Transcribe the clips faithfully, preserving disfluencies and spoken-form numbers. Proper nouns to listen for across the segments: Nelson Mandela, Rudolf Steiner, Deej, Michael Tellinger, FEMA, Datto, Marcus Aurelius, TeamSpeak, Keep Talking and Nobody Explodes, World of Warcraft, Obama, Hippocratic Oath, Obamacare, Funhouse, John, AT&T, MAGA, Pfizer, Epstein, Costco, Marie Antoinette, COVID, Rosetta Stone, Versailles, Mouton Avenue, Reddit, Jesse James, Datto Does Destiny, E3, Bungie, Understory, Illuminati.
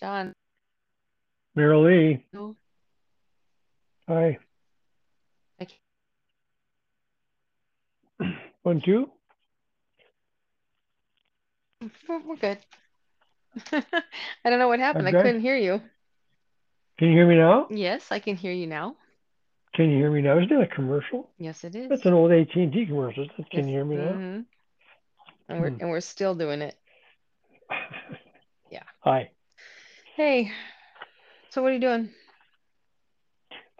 John. Merrilee. No. Hi. One, two. We're good. I don't know what happened. Okay. I couldn't hear you. Can you hear me now? Yes, I can hear you now. Can you hear me now? Isn't that a commercial? Yes, it is. That's an old A T and T commercial. Can yes. you hear me now? Mm-hmm. And we're, hmm. and we're still doing it. Yeah. Hi. Hey. So what are you doing?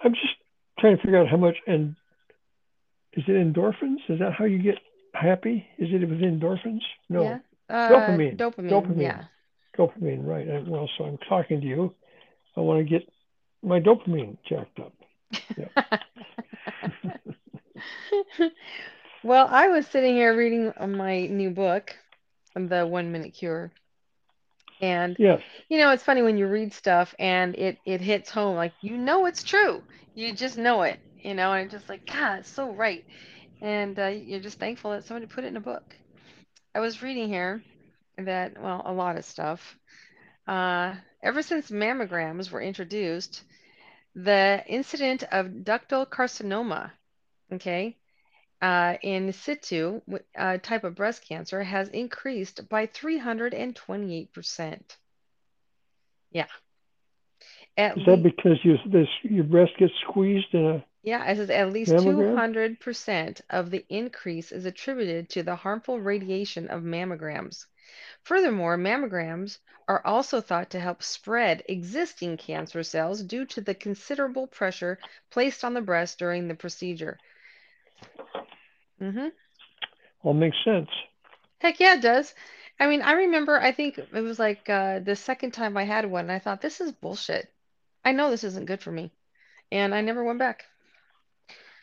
I'm just trying to figure out how much, and is it endorphins? Is that how you get happy? Is it with endorphins? No. Yeah. Uh, dopamine. dopamine. Dopamine. Yeah. Dopamine, right. And, well, so I'm talking to you. I want to get my dopamine jacked up. Yeah. Well, I was sitting here reading my new book, The One Minute Cure. And, yes. you know, it's funny when you read stuff and it, it hits home, like, you know, it's true. You just know it, you know, and it's just like, God, it's so right. And uh, you're just thankful that somebody put it in a book. I was reading here that, well, a lot of stuff. Uh, ever since mammograms were introduced, the incident of ductal carcinoma, okay, uh, in situ uh, type of breast cancer has increased by three hundred twenty-eight percent. Yeah. At Is that le- because you, this, your breast gets squeezed in a... Yeah, it says at least mammogram? two hundred percent of the increase is attributed to the harmful radiation of mammograms. Furthermore, mammograms are also thought to help spread existing cancer cells due to the considerable pressure placed on the breast during the procedure. Mm-hmm. Well, makes sense. Heck yeah, it does. I mean, I remember, I think it was like uh, the second time I had one, and I thought, this is bullshit. I know this isn't good for me. And I never went back.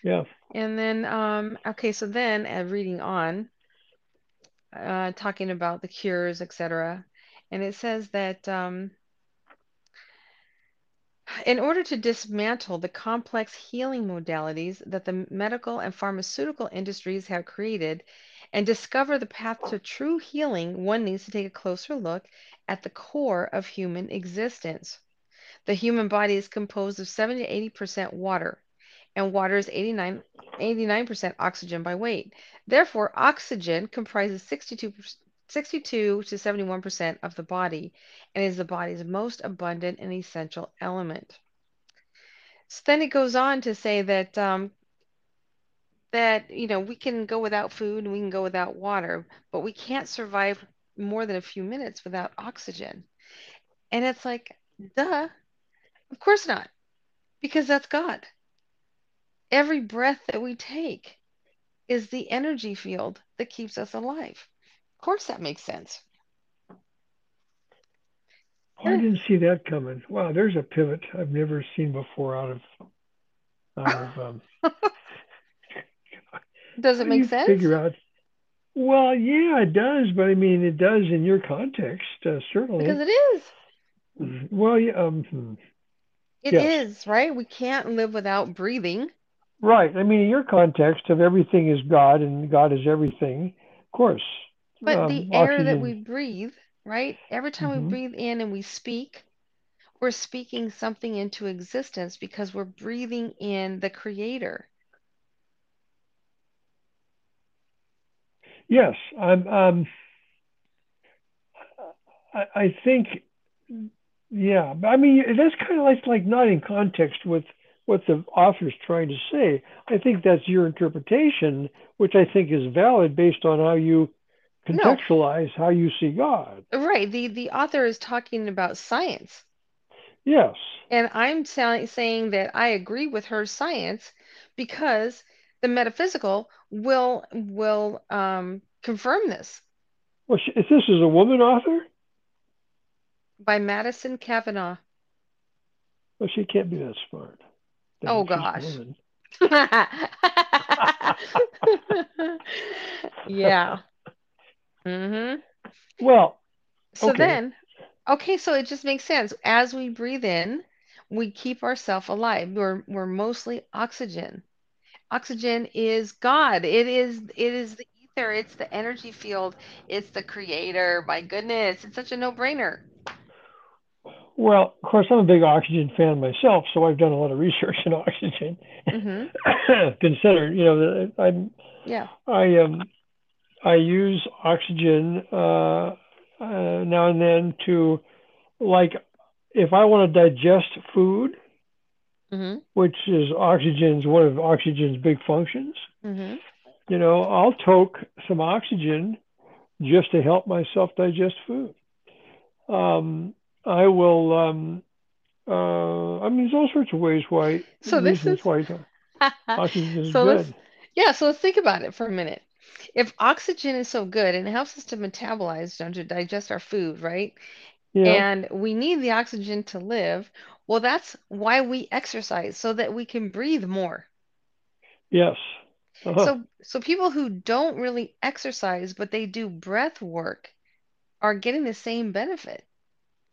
Yeah. And then, um, okay, so then uh, reading on, uh, talking about the cures, et cetera, and it says that um, in order to dismantle the complex healing modalities that the medical and pharmaceutical industries have created and discover the path to true healing, one needs to take a closer look at the core of human existence. The human body is composed of seventy to eighty percent water. And water is eighty-nine, eighty-nine percent oxygen by weight. Therefore, oxygen comprises sixty-two, sixty-two to seventy-one percent of the body and is the body's most abundant and essential element. So then it goes on to say that, um, that you know, we can go without food and we can go without water, but we can't survive more than a few minutes without oxygen. And it's like, duh, of course not, because that's God. Every breath that we take is the energy field that keeps us alive. Of course, that makes sense. Oh, I didn't see that coming. Wow, there's a pivot I've never seen before out of. Out of um, does it make sense? Figure out. Well, yeah, it does, but I mean, it does in your context, uh, certainly. Because it is. Well, yeah. Um, it yes. is, right? We can't live without breathing. Right. I mean, in your context of everything is God and God is everything, of course. But um, the air oxygen. That we breathe, right? Every time mm-hmm. we breathe in and we speak, we're speaking something into existence because we're breathing in the Creator. Yes. I'm, um, I, I think, yeah. I mean, that's kind of like, like not in context with what the author's trying to say. I think that's your interpretation, which I think is valid based on how you contextualize no. how you see God. Right. The the author is talking about science. Yes. And I'm sa- saying that I agree with her science because the metaphysical will will um, confirm this. Well, she, if this is a woman author? By Madison Kavanaugh. Well, she can't be that smart. Oh gosh. Yeah. Mm-hmm. Well, so okay. then, okay, so it just makes sense. As we breathe in, we keep ourselves alive. We're we're mostly oxygen. Oxygen is God. It is it is the ether. It's the energy field. It's the Creator. My goodness, it's such a no-brainer. Well, of course, I'm a big oxygen fan myself, so I've done a lot of research in oxygen. Mm-hmm. Consider, you know, I'm, yeah, I um, I use oxygen uh, uh, now and then to, like, if I want to digest food, mm-hmm. which is oxygen's one of oxygen's big functions. Mm-hmm. You know, I'll toke some oxygen just to help myself digest food. Um, I will. Um, uh, I mean, there's all sorts of ways why. So this is why oxygen is so good. Let's, yeah. So let's think about it for a minute. If oxygen is so good and it helps us to metabolize, don't you, digest our food, right? Yeah. And we need the oxygen to live. Well, that's why we exercise, so that we can breathe more. Yes. Uh-huh. So, so people who don't really exercise, but they do breath work, are getting the same benefit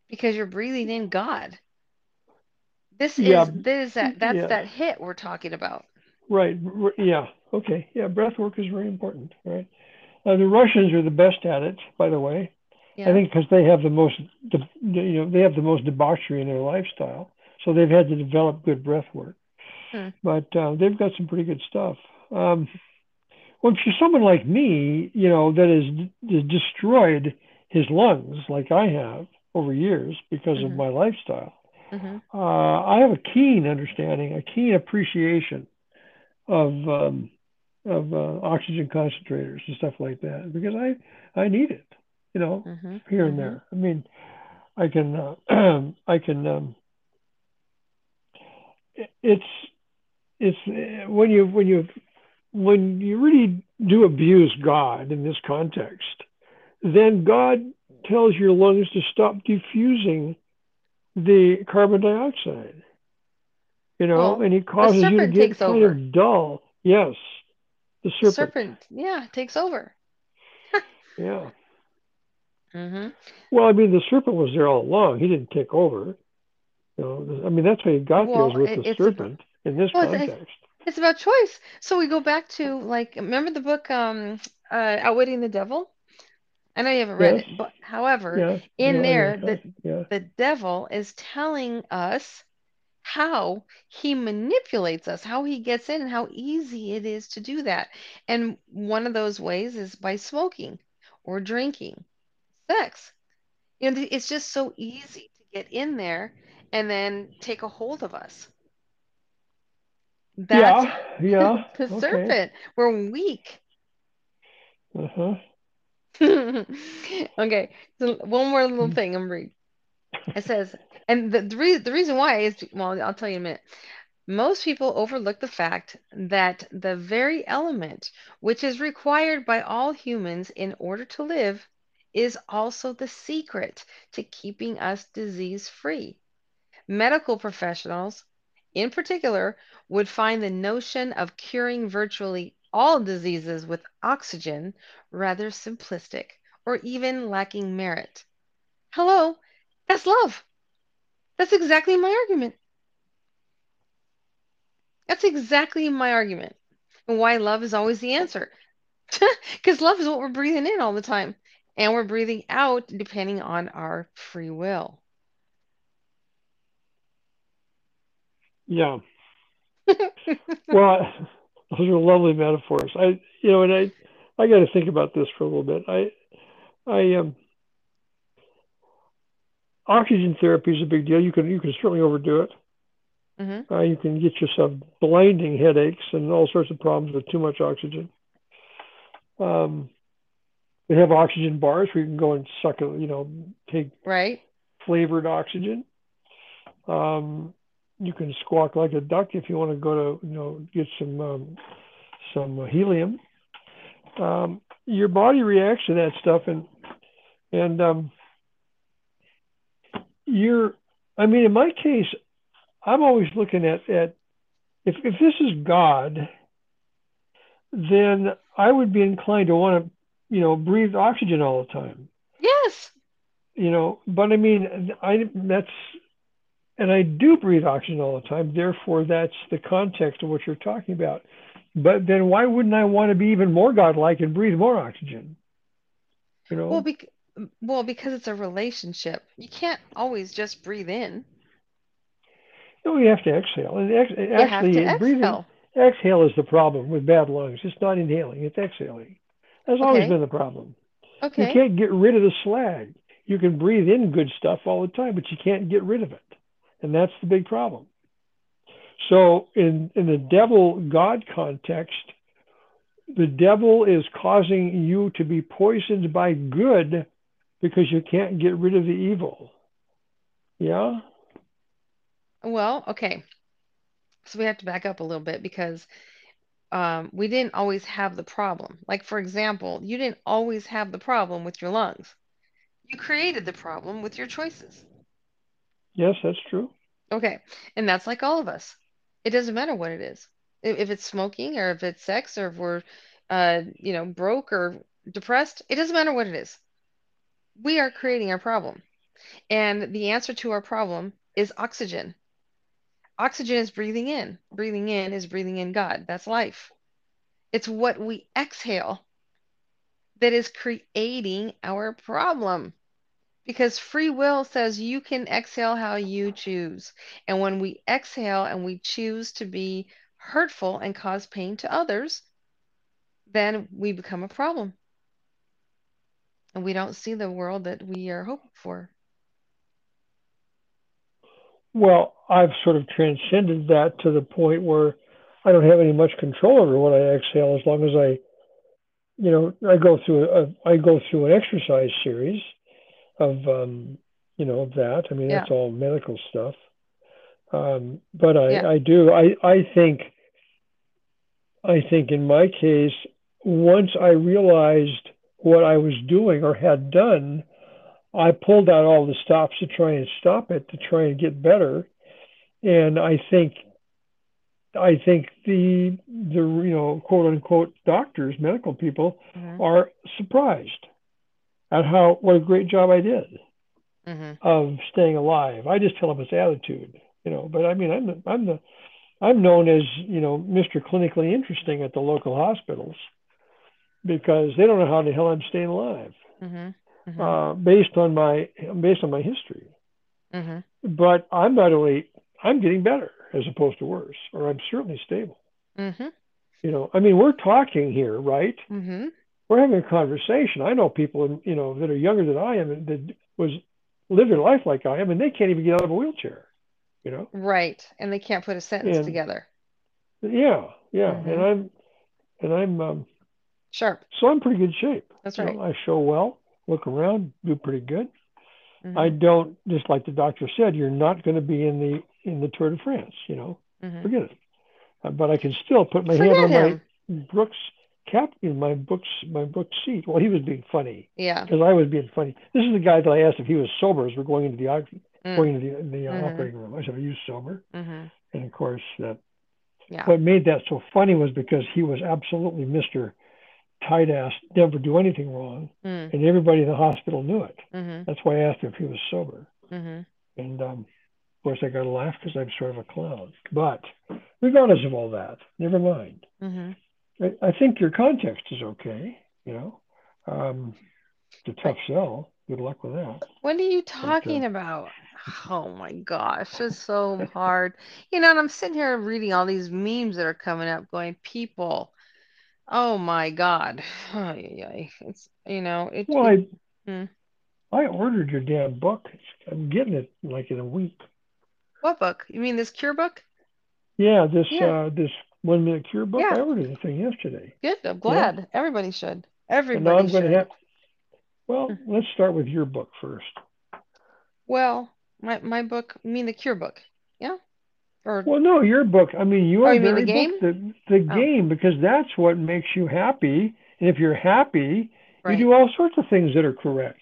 because you're breathing in God. This yeah. is this is that that's yeah. that hit we're talking about. Right. Yeah. Okay. Yeah. Breath work is very important. Right. Uh, the Russians are the best at it, by the way. Yeah. I think because they have the most, you know, they have the most debauchery in their lifestyle, so they've had to develop good breath work. Hmm. But uh, they've got some pretty good stuff. Um, well, for someone like me, you know, that has d- destroyed his lungs, like I have over years because mm-hmm. of my lifestyle, mm-hmm. uh, I have a keen understanding, a keen appreciation of um, of uh, oxygen concentrators and stuff like that, because I I need it. You know, mm-hmm. here and mm-hmm. there. I mean, I can, uh, I can. Um, it's, it's when you when you when you really do abuse God in this context, then God tells your lungs to stop diffusing the carbon dioxide. You know, well, and He causes you to get kind over. of dull. Yes, the serpent. Serpent, yeah, takes over. Yeah. Mm-hmm. Well, I mean, the serpent was there all along. He didn't take over. You know, I mean, that's how he got well, there was with the serpent in this well, context. It's, it's about choice. So we go back to, like, remember the book um, uh, Outwitting the Devil? I know you haven't read yes. it, but however, yes. in yeah, there, the, yeah. the devil is telling us how he manipulates us, how he gets in, and how easy it is to do that. And one of those ways is by smoking or drinking. Sex. You know, it's just so easy to get in there and then take a hold of us. That's yeah, yeah. the okay. serpent. We're weak. Uh-huh. Okay. So one more little thing I'm reading. It says, and the the, re- the reason why is, well, I'll tell you in a minute. Most people overlook the fact that the very element which is required by all humans in order to live is also the secret to keeping us disease-free. Medical professionals, in particular, would find the notion of curing virtually all diseases with oxygen rather simplistic or even lacking merit. Hello, that's love. That's exactly my argument. That's exactly my argument. And why love is always the answer. Because love is what we're breathing in all the time. And we're breathing out depending on our free will. Yeah. Well, those are lovely metaphors. I, you know, and I, I got to think about this for a little bit. I, I, um, oxygen therapy is a big deal. You can, you can certainly overdo it. Mm-hmm. Uh, you can get yourself blinding headaches and all sorts of problems with too much oxygen. Um. They have oxygen bars where you can go and suck, a, you know, take right. flavored oxygen. Um, you can squawk like a duck if you want to go to, you know, get some um, some helium. Um, your body reacts to that stuff, and and um, you're. I mean, in my case, I'm always looking at at if if this is God, then I would be inclined to want to. You know, breathe oxygen all the time. Yes. You know, but I mean, I that's, and I do breathe oxygen all the time. Therefore, that's the context of what you're talking about. But then, why wouldn't I want to be even more godlike and breathe more oxygen? You know. Well, be- Well, because it's a relationship. You can't always just breathe in. No, you have to exhale. And ex- you actually, have to breathing, exhale. Exhale is the problem with bad lungs. It's not inhaling, it's exhaling. That's okay. Always been the problem. Okay. You can't get rid of the slag. You can breathe in good stuff all the time, but you can't get rid of it. And that's the big problem. So in, in the devil-God context, the devil is causing you to be poisoned by good because you can't get rid of the evil. Yeah? Well, okay. So we have to back up a little bit because um, we didn't always have the problem. Like, for example, you didn't always have the problem with your lungs. You created the problem with your choices. Yes, that's true. Okay. And that's like all of us. It doesn't matter what it is. If it's smoking or if it's sex or if we're, uh, you know, broke or depressed, it doesn't matter what it is. We are creating our problem. And the answer to our problem is oxygen. Oxygen is breathing in. Breathing in is breathing in God. That's life. It's what we exhale that is creating our problem. Because free will says you can exhale how you choose. And when we exhale and we choose to be hurtful and cause pain to others, then we become a problem. And we don't see the world that we are hoping for. Well, I've sort of transcended that to the point where I don't have any much control over what I exhale as long as I, you know, I go through a, I go through an exercise series of, um, you know, that. I mean, yeah. That's all medical stuff. Um, but I, yeah. I do, I, I think, I think in my case, once I realized what I was doing or had done, I pulled out all the stops to try and stop it, to try and get better. And I think, I think the, the, you know, quote unquote doctors, medical people mm-hmm. are surprised at how, what a great job I did mm-hmm. of staying alive. I just tell them it's attitude, you know, but I mean, I'm the, I'm the, I'm known as, you know, Mister Clinically Interesting at the local hospitals because they don't know how the hell I'm staying alive. Mm-hmm. Mm-hmm. Uh, based on my based on my history, mm-hmm. but I'm not only I'm getting better as opposed to worse, or I'm certainly stable. Mm-hmm. You know, I mean, we're talking here, right? Mm-hmm. We're having a conversation. I know people, you know, that are younger than I am and that was live their life like I am, and they can't even get out of a wheelchair. You know, right? And they can't put a sentence and, together. Yeah, yeah, mm-hmm. and I'm and I'm um, sharp. So I'm pretty good shape. That's right. You know, I show well. Look around, do pretty good. Mm-hmm. I don't, just like the doctor said, you're not going to be in the in the Tour de France, you know, mm-hmm. forget it. Uh, but I can still put my forget hand on him. my Brooks cap, in my Brooks, my Brooks seat. Well, he was being funny. Yeah. Because I was being funny. This is the guy that I asked if he was sober as we're going into the, mm-hmm. going into the, the mm-hmm. operating room. I said, are you sober? Mm-hmm. And of course, that, yeah. what made that so funny was because he was absolutely Mister tight ass, never do anything wrong, mm. and everybody in the hospital knew it. Mm-hmm. That's why I asked him if he was sober. Mm-hmm. And um, of course, I got a laugh because I'm sort of a clown. But regardless of all that, never mind. Mm-hmm. I, I think your context is okay. You know, um, it's a tough sell. Good luck with that. What are you talking but, uh, about? Oh my gosh, it's so hard. You know, and I'm sitting here reading all these memes that are coming up, going, people. Oh my God! Oh, it's you know it. Well, it, I, hmm. I ordered your damn book. I'm getting it like in a week. What book? You mean this cure book? Yeah, this yeah. Uh, this one minute cure book. Yeah. I ordered the thing yesterday. Good. I'm glad. Yeah. Everybody should. Everybody. Now I'm should. Gonna have, well, let's start with your book first. Well, my my book. You mean the cure book? Yeah. Or, well, no, your book. I mean, your oh, you very mean the game? Book, the, the oh. game, because that's what makes you happy. And if you're happy, right. you do all sorts of things that are correct.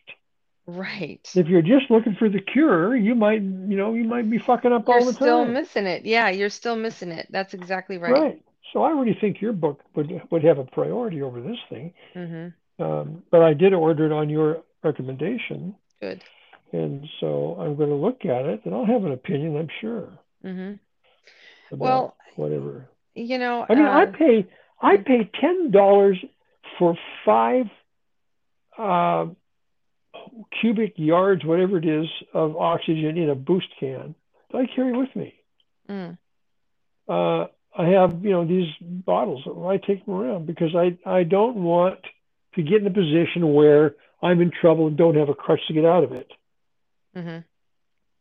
Right. If you're just looking for the cure, you might, you know, you might be fucking up you're all the time. You're still missing it. Yeah, you're still missing it. That's exactly right. Right. So I really think your book would would have a priority over this thing. Mm-hmm. Um, but I did order it on your recommendation. Good. And so I'm going to look at it, and I'll have an opinion, I'm sure. Mm-hmm. Well, whatever, you know, I mean, uh, I pay, I pay ten dollars for five uh, cubic yards, whatever it is, of oxygen in a boost can that I carry with me. Mm. Uh, I have, you know, these bottles. I take them around because I, I don't want to get in a position where I'm in trouble and don't have a crutch to get out of it. Mm-hmm.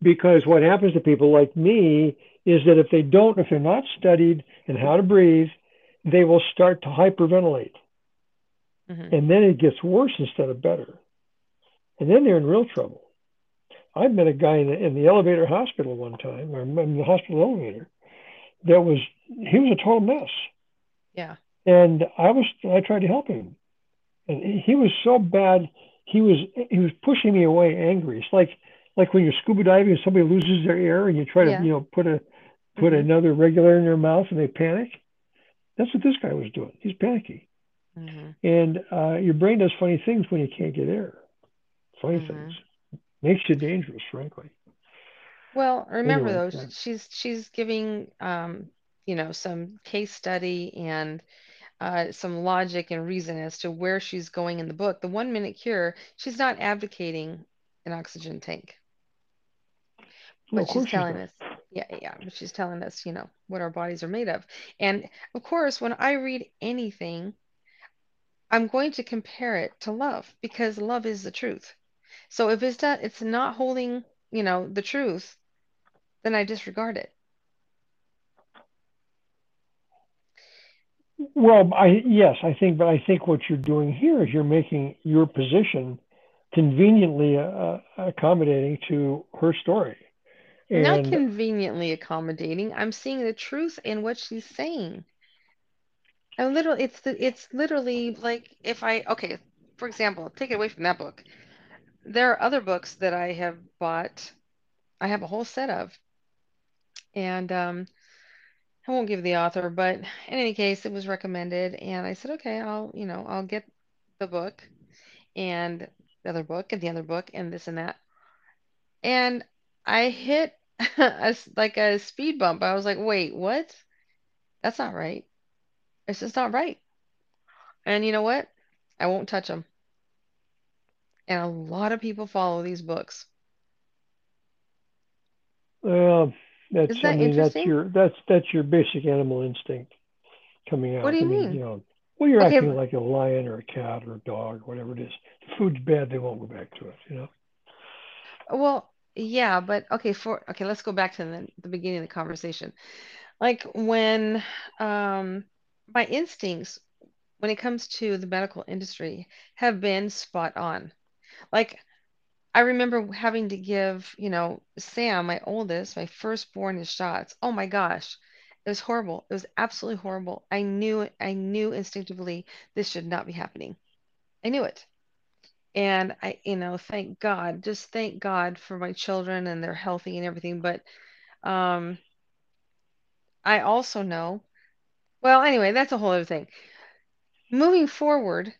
Because what happens to people like me is that if they don't, if they're not studied in how to breathe, they will start to hyperventilate. Mm-hmm. And then it gets worse instead of better. And then they're in real trouble. I met a guy in the, in the elevator hospital one time, or in the hospital elevator, that was, he was a total mess. Yeah. And I was, I tried to help him. And he was so bad, he was he was pushing me away angry. It's like like when you're scuba diving and somebody loses their air and you try to, yeah. you know, put a put mm-hmm. another regular in their mouth and they panic. That's what this guy was doing. He's panicky. Mm-hmm. And uh, your brain does funny things when you can't get air. Funny mm-hmm. things. Makes you dangerous, frankly. Well, remember anyway, though, yeah. she's she's giving um, you know, some case study and Uh, some logic and reason as to where she's going in the book. The One Minute Cure, she's not advocating an oxygen tank. But she's telling us, yeah, yeah, but she's telling us, you know, what our bodies are made of. And of course, when I read anything, I'm going to compare it to love because love is the truth. So if it's not, it's not holding, you know, the truth, then I disregard it. Well, I, yes, I think, but I think what you're doing here is you're making your position conveniently uh, accommodating to her story. And not conveniently accommodating. I'm seeing the truth in what she's saying. And literally, it's the, it's literally like if I, okay, for example, take it away from that book. There are other books that I have bought. I have a whole set of, and um, I won't give the author, but in any case, it was recommended. And I said, okay, I'll, you know, I'll get the book and the other book and the other book and this and that. And I hit a, like a speed bump. I was like, wait, what? That's not right. It's just not right. And you know what? I won't touch them. And a lot of people follow these books. Well, That's, Is that I mean, interesting? That's your, that's, that's your basic animal instinct coming out. What do you I mean? mean? You know, well, you're okay. acting like a lion or a cat or a dog, whatever it is. If food's bad, they won't go back to it, you know? Well, yeah, but okay, for okay, let's go back to the, the beginning of the conversation. Like when um, my instincts, when it comes to the medical industry, have been spot on. Like, I remember having to give, you know, Sam, my oldest, my firstborn, his shots. Oh my gosh. It was horrible. It was absolutely horrible. I knew it. I knew instinctively this should not be happening. I knew it. And I, you know, thank God, just thank God for my children and they're healthy and everything. But um, I also know, well, anyway, that's a whole other thing. Moving forward,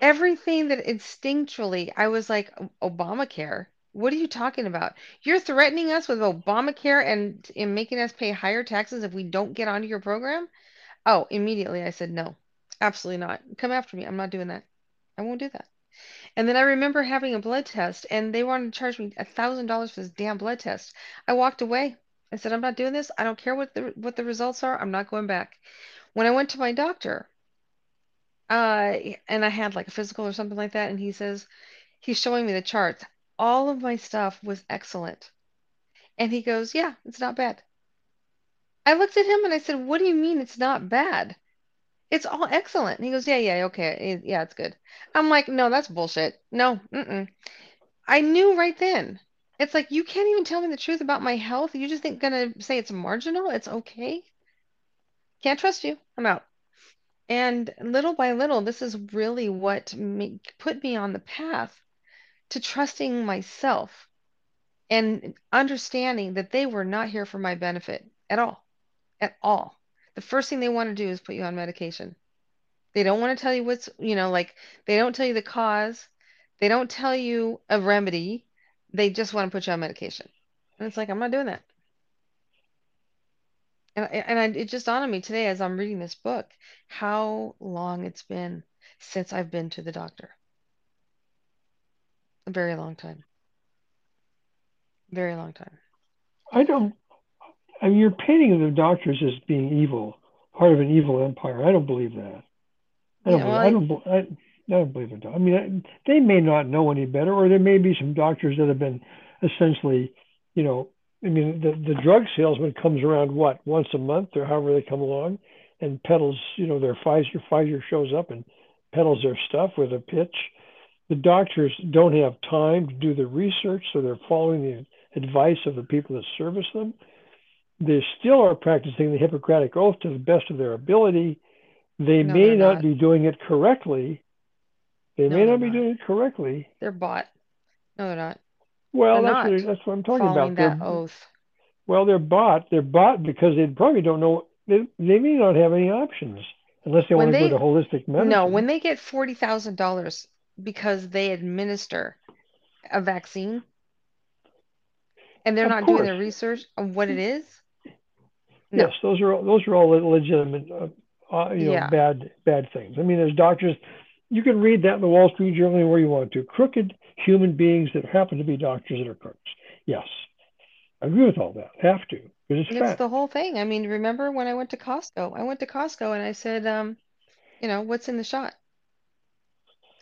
everything that instinctually, I was like, Obamacare, what are you talking about? You're threatening us with Obamacare and, and making us pay higher taxes if we don't get onto your program? Oh, immediately I said, no, absolutely not. Come after me. I'm not doing that. I won't do that. And then I remember having a blood test and they wanted to charge me one thousand dollars for this damn blood test. I walked away. I said, I'm not doing this. I don't care what the, what the results are. I'm not going back. When I went to my doctor, Uh, and I had like a physical or something like that. And he says, he's showing me the charts. All of my stuff was excellent. And he goes, yeah, it's not bad. I looked at him and I said, what do you mean it's not bad? It's all excellent. And he goes, yeah, yeah, okay. Yeah, it's good. I'm like, no, that's bullshit. No, mm-mm. I knew right then. It's like, you can't even tell me the truth about my health. You just think going to say it's marginal. It's okay. Can't trust you. I'm out. And little by little, this is really what make, put me on the path to trusting myself and understanding that they were not here for my benefit at all, at all. The first thing they want to do is put you on medication. They don't want to tell you what's, you know, like they don't tell you the cause. They don't tell you a remedy. They just want to put you on medication. And it's like, I'm not doing that. And, and I, it just dawned on me today as I'm reading this book, how long it's been since I've been to the doctor. A very long time. Very long time. I don't, I mean, you're painting the doctors as being evil, part of an evil empire. I don't believe that. I don't, yeah, believe, well, I, I don't, I, I don't believe it. I mean, I, they may not know any better, or there may be some doctors that have been essentially, you know, I mean, the, the drug salesman comes around, what, once a month or however they come along, and peddles, you know, their Pfizer, Pfizer shows up and peddles their stuff with a pitch. The doctors don't have time to do the research, so they're following the advice of the people that service them. They still are practicing the Hippocratic Oath to the best of their ability. They no, may not, not be doing it correctly. They no, may not be not. doing it correctly. They're bought. No, they're not. Well, they're that's, not what, that's what I'm talking about. That they're, oath. Well, they're bought. They're bought because they probably don't know. They, they may not have any options unless they when want to they, go to holistic medicine. No, when they get forty thousand dollars because they administer a vaccine, and they're of not course. doing their research on what it is. No. Yes, those are all, those are all legitimate, uh, uh, you know, yeah. bad bad things. I mean, there's doctors. You can read that in the Wall Street Journal where you want to. Crooked human beings that happen to be doctors that are crooks. Yes, I agree with all that. Have to, because it's, it's the whole thing. I mean, remember when I went to Costco? I went to Costco and I said, um, you know, what's in the shot?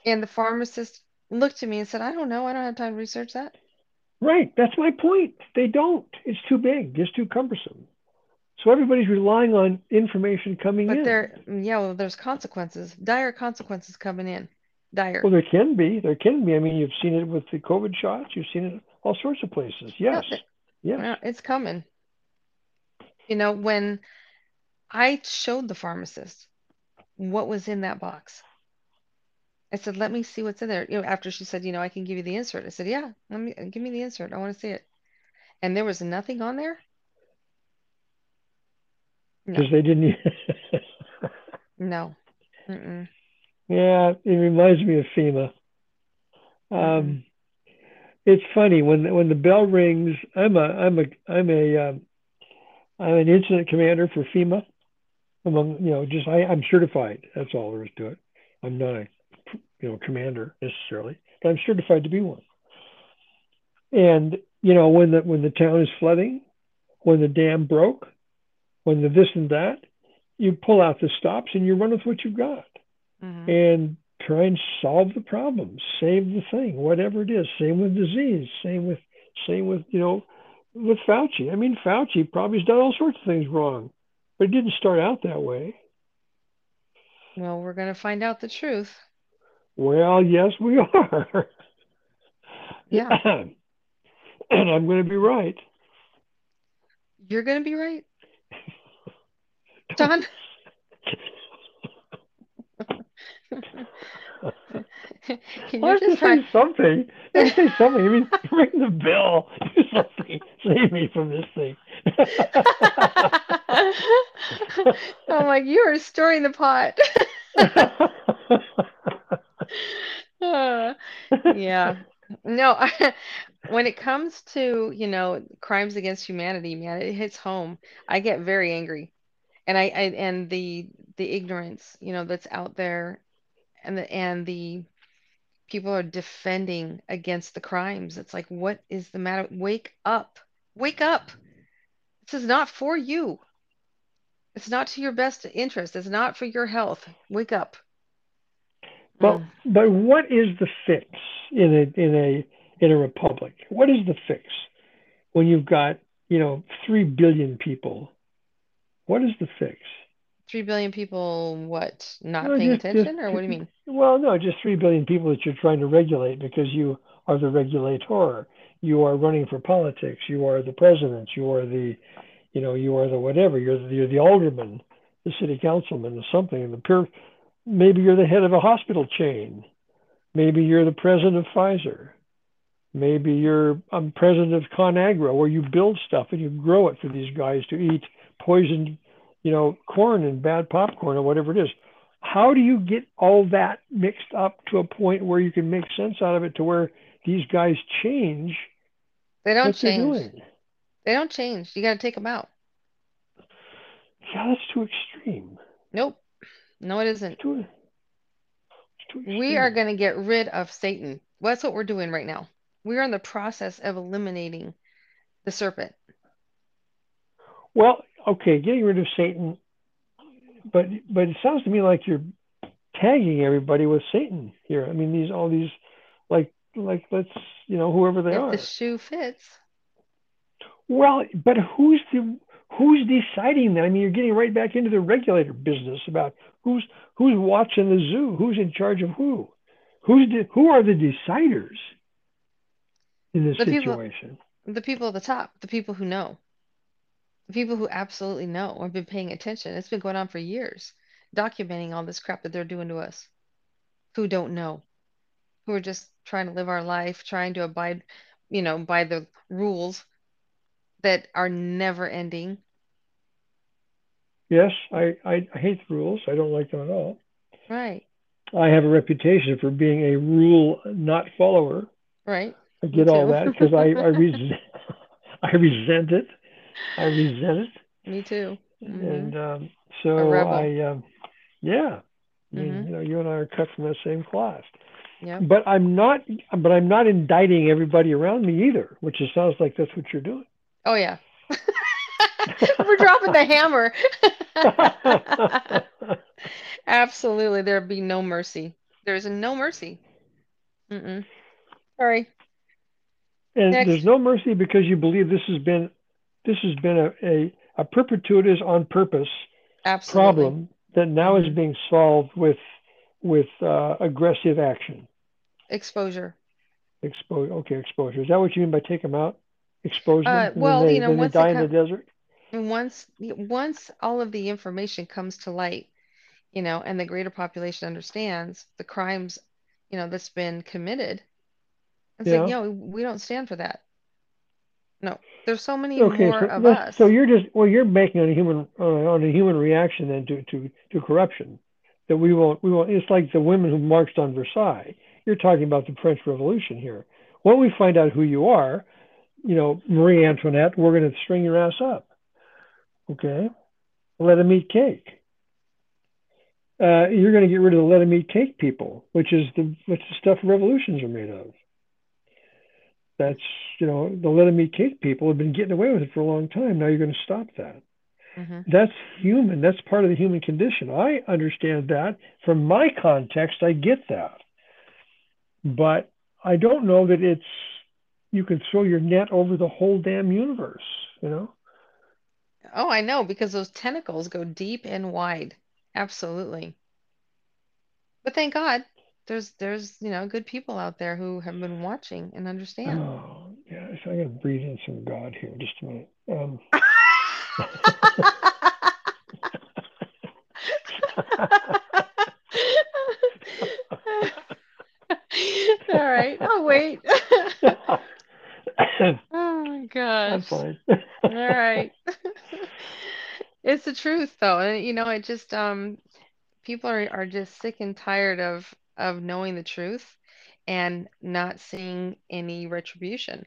And the pharmacist looked at me and said, I don't know. I don't have time to research that. Right. That's my point. They don't. It's too big. It's too cumbersome. So everybody's relying on information coming but in. But there, yeah, well, there's consequences, dire consequences coming in. Dire. Well, there can be. There can be. I mean, you've seen it with the COVID shots. You've seen it all sorts of places. Yes. No, yes. No, it's coming. You know, when I showed the pharmacist what was in that box, I said, let me see what's in there. You know, after she said, you know, I can give you the insert. I said, yeah, let me give me the insert. I want to see it. And there was nothing on there. Because no. they didn't. no. Mm-mm. Yeah, it reminds me of FEMA. Um, mm-hmm. It's funny when when the bell rings. I'm a I'm a I'm a um, I'm an incident commander for FEMA. Among you know, just I, I'm certified. That's all there is to it. I'm not a you know, commander necessarily, but I'm certified to be one. And, you know, when the, when the town is flooding, when the dam broke, when the this and that, you pull out the stops and you run with what you've got mm-hmm. and try and solve the problem, save the thing, whatever it is. Same with disease, same with, same with, you know, with Fauci. I mean, Fauci probably has done all sorts of things wrong, but it didn't start out that way. Well, we're going to find out the truth. Well, yes, we are. Yeah. And I'm going to be right. You're going to be right? John? Well, just say something. Just say something. I mean, ring the bell. Do something. Save me from this thing. I'm like, you are stirring the pot. uh, yeah no I, when it comes to you know crimes against humanity, man, it hits home. I get very angry, and I, I and the the ignorance you know that's out there, and the and the people are defending against the crimes. It's like, what is the matter? Wake up wake up This is not for you. It's not to your best interest. It's not for your health. Wake up. But but what is the fix in a in a in a republic? What is the fix when you've got you know three billion people? What is the fix? Three billion people, what? Not no, paying just, attention, just, or what do you mean? Well, no, just three billion people that you're trying to regulate because you are the regulator. You are running for politics. You are the president. You are the, you know, you are the whatever. You're the, you're the alderman, the city councilman, or something. The peer. Maybe you're the head of a hospital chain. Maybe you're the president of Pfizer. Maybe you're um, president of ConAgra, where you build stuff and you grow it for these guys to eat poisoned, you know, corn and bad popcorn or whatever it is. How do you get all that mixed up to a point where you can make sense out of it to where these guys change? They don't what change. They're doing? They don't change. You got to take them out. Yeah, that's too extreme. Nope. No, it isn't. Too, We are going to get rid of Satan. Well, that's what we're doing right now. We're in the process of eliminating the serpent. Well, okay, getting rid of Satan, but but it sounds to me like you're tagging everybody with Satan here. I mean, these all these, like like let's you know whoever they if are. If the shoe fits. Well, but who's the who's deciding that? I mean, you're getting right back into the regulator business about who's who's watching the zoo, who's in charge of who, who's de- who are the deciders in this the situation? People, the people at the top, the people who know. People who absolutely know or have been paying attention. It's been going on for years, documenting all this crap that they're doing to us who don't know, who are just trying to live our life, trying to abide, you know, by the rules that are never ending. Yes, I, I hate the rules. I don't like them at all. Right. I have a reputation for being a rule not follower. Right. I get all that because I, I, res- I resent it. I resent it. Me too. Mm-hmm. And um, so I, um, yeah, mm-hmm. I mean, you know, you and I are cut from the same cloth. Yeah. But I'm not. But I'm not indicting everybody around me either, which it sounds like that's what you're doing. Oh yeah, we're dropping the hammer. Absolutely, there'd be no mercy. There's no mercy. Mm-mm. Sorry. And Next. There's no mercy because you believe this has been. This has been a, a, a perpetuitous on purpose Absolutely. Problem that now mm-hmm. is being solved with with uh, aggressive action. Exposure. Exposure. Okay, exposure. Is that what you mean by take them out? Expose them? Uh, well, they, you know, once they die it com- in the desert? And once, once all of the information comes to light, you know, and the greater population understands the crimes, you know, that's been committed, it's yeah. like, you know, we don't stand for that. No, there's so many okay, more so, of us. So you're just well, you're making on a human uh, on a human reaction then to, to, to corruption that we won't we won't. It's like the women who marched on Versailles. You're talking about the French Revolution here. When we find out who you are, you know, Marie Antoinette, we're going to string your ass up. Okay, let them eat cake. Uh, you're going to get rid of the let them eat cake people, which is the which the stuff revolutions are made of. That's, you know, the let them eat cake people have been getting away with it for a long time. Now you're going to stop that. Mm-hmm. That's human. That's part of the human condition. I understand that. From my context, I get that. But I don't know that it's, you can throw your net over the whole damn universe, you know? Oh, I know, because those tentacles go deep and wide. Absolutely. But thank God. There's, there's, you know, good people out there who have been watching and understand. Oh, yeah. So I'm going to breathe in some God here. Just a minute. Um. All right. I'll wait. Oh, my gosh. I'm fine. All right. It's the truth, though. And, you know, it just, um, people are, are just sick and tired of, of knowing the truth and not seeing any retribution.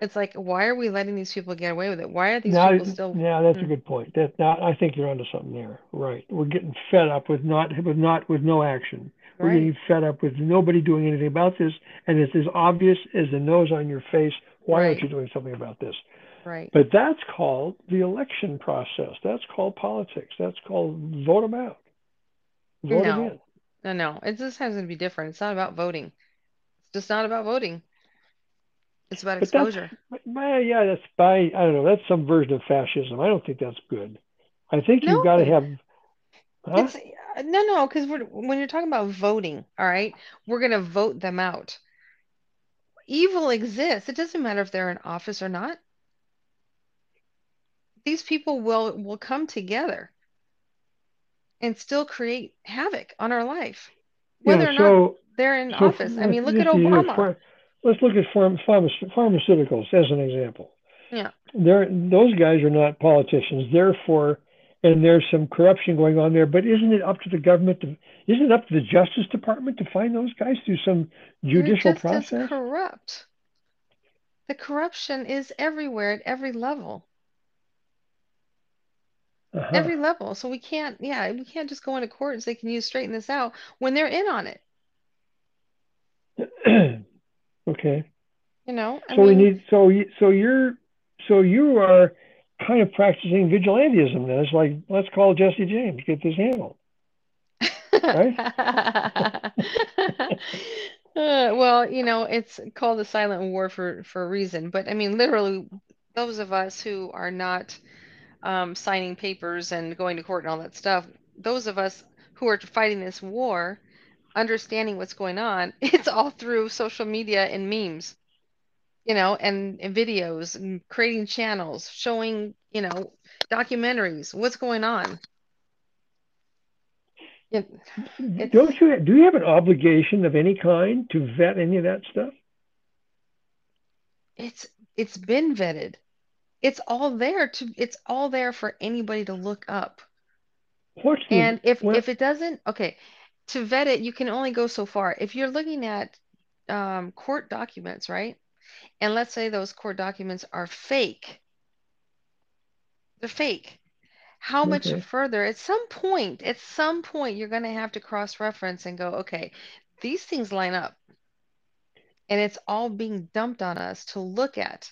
It's like, why are we letting these people get away with it? Why are these now, people still? Yeah, that's mm-hmm. a good point. That now, I think you're onto something there. Right. We're getting fed up with not, with not, with no action. Right. We're getting fed up with nobody doing anything about this. And it's as obvious as the nose on your face. Why right. aren't you doing something about this? Right. But that's called the election process. That's called politics. That's called vote them out. Vote no. them in. No, no, it's this time's going to be different. It's not about voting. It's just not about voting. It's about exposure. But that's, my, yeah, that's by, I don't know. That's some version of fascism. I don't think that's good. I think no, you've got to have. Huh? It's, no, no, because when you're talking about voting, all right, we're going to vote them out. Evil exists. It doesn't matter if they're in office or not. These people will will come together and still create havoc on our life, whether yeah, so, or not they're in so office. I mean, look at Obama. Ph- let's look at pharm- pharma- pharmaceuticals as an example. Yeah, they're, those guys are not politicians. Therefore, and there's some corruption going on there. But isn't it up to the government? To, isn't it up to the Justice Department to find those guys through some judicial just process? As corrupt. The corruption is everywhere at every level. Uh-huh. Every level. So we can't, yeah, we can't just go into court and say, can you straighten this out when they're in on it? Okay. You know, I so mean, we need so you, so you're so you are kind of practicing vigilantism. Then it's like, let's call Jesse James, get this handled, right? uh, well, you know, it's called the silent war for for a reason. But I mean, literally, those of us who are not um, signing papers and going to court and all that stuff, those of us who are fighting this war, understanding what's going on, it's all through social media and memes, you know, and, and videos, and creating channels, showing, you know, documentaries, what's going on. It, Don't you do you have an obligation of any kind to vet any of that stuff? It's it's been vetted. It's all there to it's all there for anybody to look up. What's the, and if what? if it doesn't, okay. To vet it, you can only go so far. If you're looking at um, court documents, right? And let's say those court documents are fake. They're fake. How okay. much further? At some point, at some point, you're going to have to cross-reference and go, okay, these things line up. And it's all being dumped on us to look at.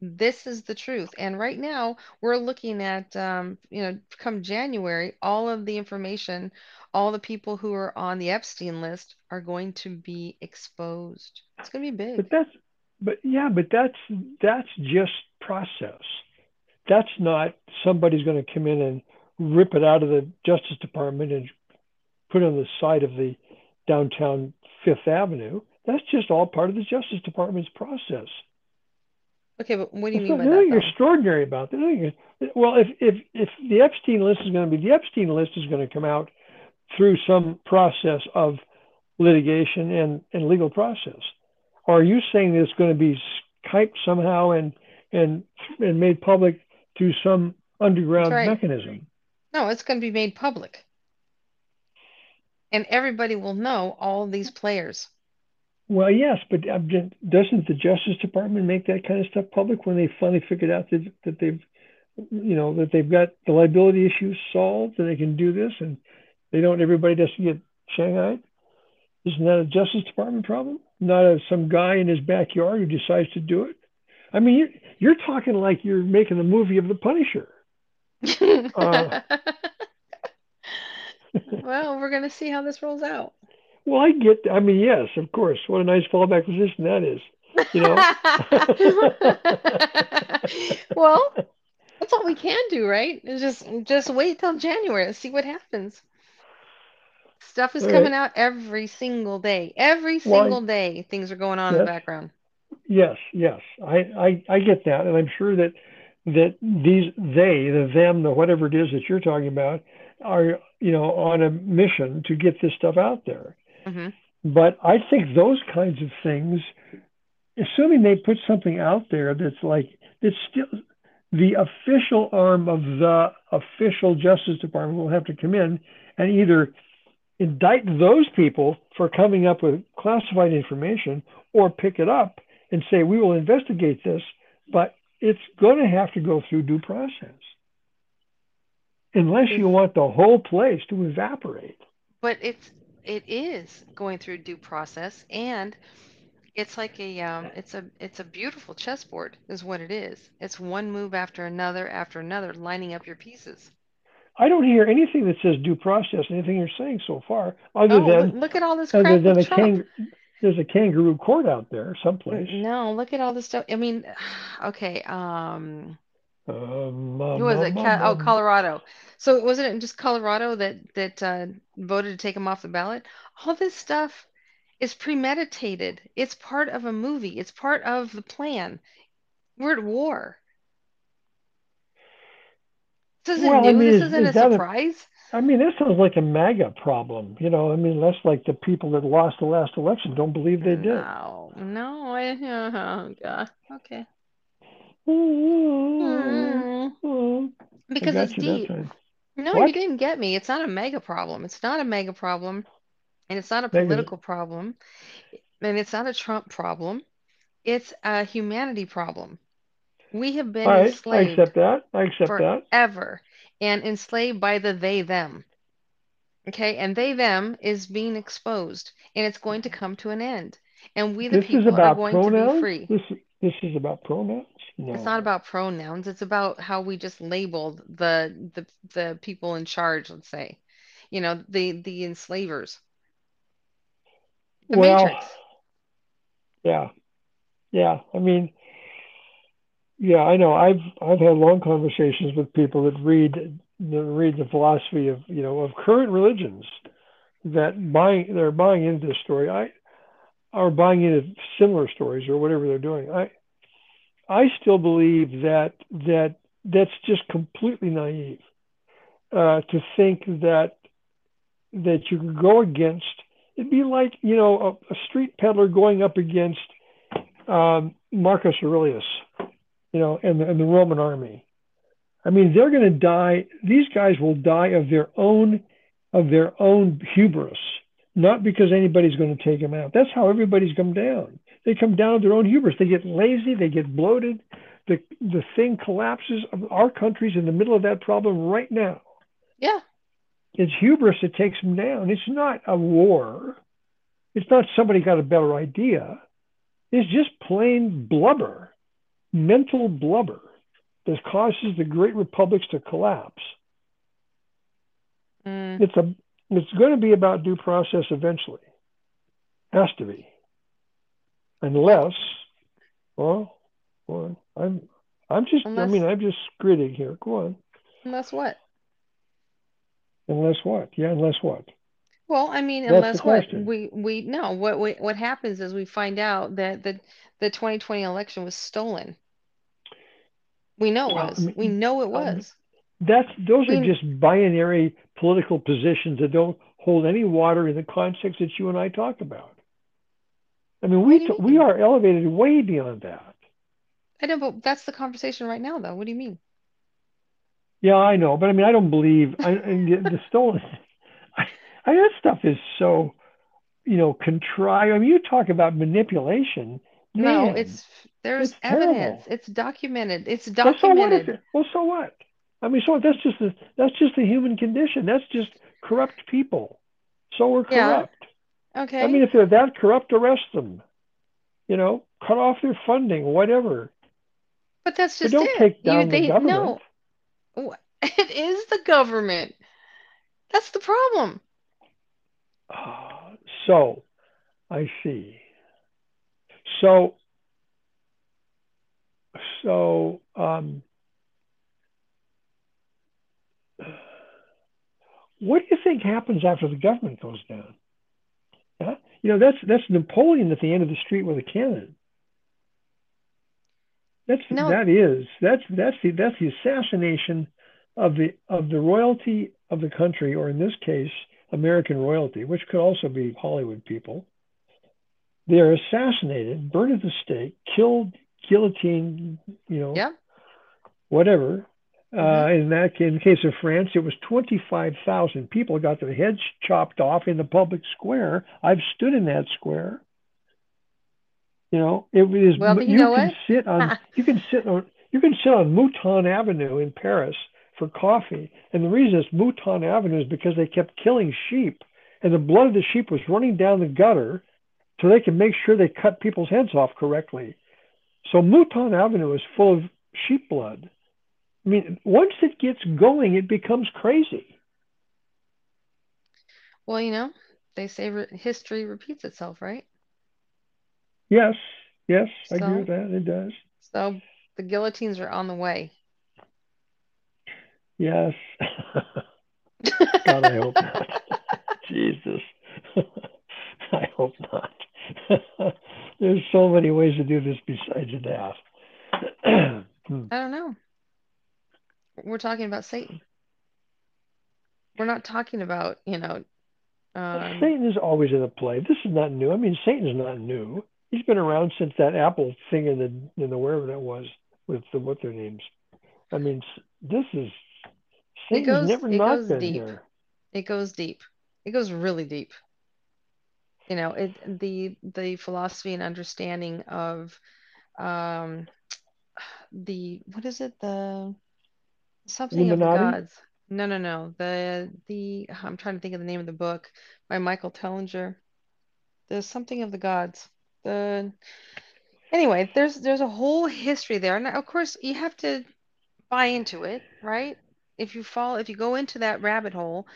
This is the truth. And right now, we're looking at, um, you know, come January, all of the information, all the people who are on the Epstein list are going to be exposed. It's going to be big. But that's, but yeah, but that's, that's just process. That's not somebody's going to come in and rip it out of the Justice Department and put it on the side of the downtown Fifth Avenue. That's just all part of the Justice Department's process. Okay, but what do you so mean by that? There's nothing extraordinary about that. Well, if, if, if the Epstein list is going to be, the Epstein list is going to come out through some process of litigation and, and legal process. Are you saying that it's going to be Skyped somehow and, and, and made public through some underground right. mechanism? No, it's going to be made public. And everybody will know all these players. Well, yes, but doesn't the Justice Department make that kind of stuff public when they finally figured out that, that they've, you know, that they've got the liability issues solved and they can do this and they don't, everybody doesn't get shanghaied? Isn't that a Justice Department problem? Not a, some guy in his backyard who decides to do it? I mean, you're, you're talking like you're making a movie of The Punisher. uh, well, we're going to see how this rolls out. Well, I get, I mean, yes, of course. What a nice fallback position that is, you know? Well, that's all we can do, right? Is just just wait till January and see what happens. Stuff is all coming right. out every single day. Every single well, day, things are going on yes, in the background. Yes, yes. I, I, I get that. And I'm sure that that these, they, the them, the whatever it is that you're talking about are, you know, on a mission to get this stuff out there. Mm-hmm. But I think those kinds of things, assuming they put something out there that's like, it's still the official arm of the official Justice Department will have to come in and either indict those people for coming up with classified information or pick it up and say, we will investigate this, but it's going to have to go through due process. Unless you want the whole place to evaporate. But it's it is going through due process, and it's like a um, it's a it's a beautiful chessboard, is what it is. It's one move after another after another, lining up your pieces. I don't hear anything that says due process. Anything you're saying so far, other oh, than look at all this crap. Other than a kang- there's a kangaroo court out there someplace. No, look at all this stuff. I mean, okay. Um, Um, um, Who was um, it? Um, oh, Colorado. So wasn't it just Colorado that that uh, voted to take him off the ballot? All this stuff is premeditated. It's part of a movie. It's part of the plan. We're at war. This isn't well, new. I mean, this isn't is, is a surprise. A, I mean, this sounds like a MAGA problem. You know, I mean, that's like the people that lost the last election don't believe they did. No, no. I, oh, God. Okay. Mm-hmm. Because it's deep. No, what? You didn't get me. It's not a mega problem. It's not a mega problem, and it's not a political mega. problem, and it's not a Trump problem. It's a humanity problem. We have been right, enslaved. I accept that. I accept forever, that. Ever and enslaved by the they them. Okay, and they them is being exposed, and it's going to come to an end. And we the this people are going pronouns? to be free. This, this is about pronouns? No. It's not about pronouns. It's about how we just labeled the the the people in charge, let's say. You know, the, the enslavers. The well, Matrix. Yeah. Yeah. I mean, yeah, I know. I've I've had long conversations with people that read that read the philosophy of, you know, of current religions that buying they're buying into this story. I are buying into similar stories or whatever they're doing. I I still believe that that that's just completely naive uh, to think that that you could go against. It'd be like, you know, a, a street peddler going up against um, Marcus Aurelius, you know, and, and the Roman army. I mean, they're going to die. These guys will die of their own of their own hubris, not because anybody's going to take them out. That's how everybody's come down. They come down to their own hubris. They get lazy. They get bloated. The the thing collapses. Our country's in the middle of that problem right now. Yeah. It's hubris that takes them down. It's not a war. It's not somebody got a better idea. It's just plain blubber, mental blubber that causes the great republics to collapse. Mm. It's a It's going to be about due process eventually. Has to be. Unless, well, go on. I'm, I'm just, unless, I mean, I'm just gritting here. Go on. Unless what? Unless what? Yeah, unless what? Well, I mean, That's unless what? We, we, no, what, we, what happens is we find out that the, the twenty twenty election was stolen. We know it was. I mean, we know it was. Um, That's those are just binary political positions that don't hold any water in the context that you and I talk about. I mean, we we are elevated way beyond that. I know, but that's the conversation right now, though. What do you mean? Yeah, I know, but I mean, I don't believe I, the, the stolen. I, I that stuff is so, you know, contrived. I mean, you talk about manipulation. Man, no, it's there's it's evidence. Terrible. It's documented. It's documented. Well, so what? Well, so what? I mean, so that's just the that's just the human condition. That's just corrupt people. So we're corrupt. Yeah. Okay. I mean, if they're that corrupt, arrest them. You know, cut off their funding, whatever. But that's just but don't it. Take down you, they, the government. No, it is the government. That's the problem. Uh, so, I see. So, so. Um, What do you think happens after the government goes down? Yeah? You know, that's that's Napoleon at the end of the street with a cannon. That's no. that is that's that's the that's the assassination of the of the royalty of the country, or in this case, American royalty, which could also be Hollywood people. They are assassinated, burned at the stake, killed, guillotined, you know, yeah. whatever. Uh, in that, in the case of France, it was twenty-five thousand people got their heads chopped off in the public square. I've stood in that square. You know, it was. Well, you, you know can what? sit on you can sit on you can sit on Mouton Avenue in Paris for coffee, and the reason it's Mouton Avenue is because they kept killing sheep, and the blood of the sheep was running down the gutter, so they could make sure they cut people's heads off correctly. So Mouton Avenue is full of sheep blood. I mean, once it gets going, it becomes crazy. Well, you know, they say re- history repeats itself, right? Yes, yes, so, I agree with that. It does. So the guillotines are on the way. Yes. God, I hope not. Jesus. I hope not. There's so many ways to do this besides that. I don't know. We're talking about Satan. We're not talking about, you know. Um... Satan is always in the play. This is not new. I mean, Satan's not new. He's been around since that Apple thing in the in the wherever that was with the what their names. I mean, this is Satan's it goes, never it not goes been deep. Here. It goes deep. It goes really deep. You know, it the the philosophy and understanding of um the what is it the Something Illuminati? Of the gods. No, no, no. The the I'm trying to think of the name of the book by Michael Tellinger. There's something of the gods. the anyway, there's there's a whole history there, and of course you have to buy into it, right? If you fall, if you go into that rabbit hole,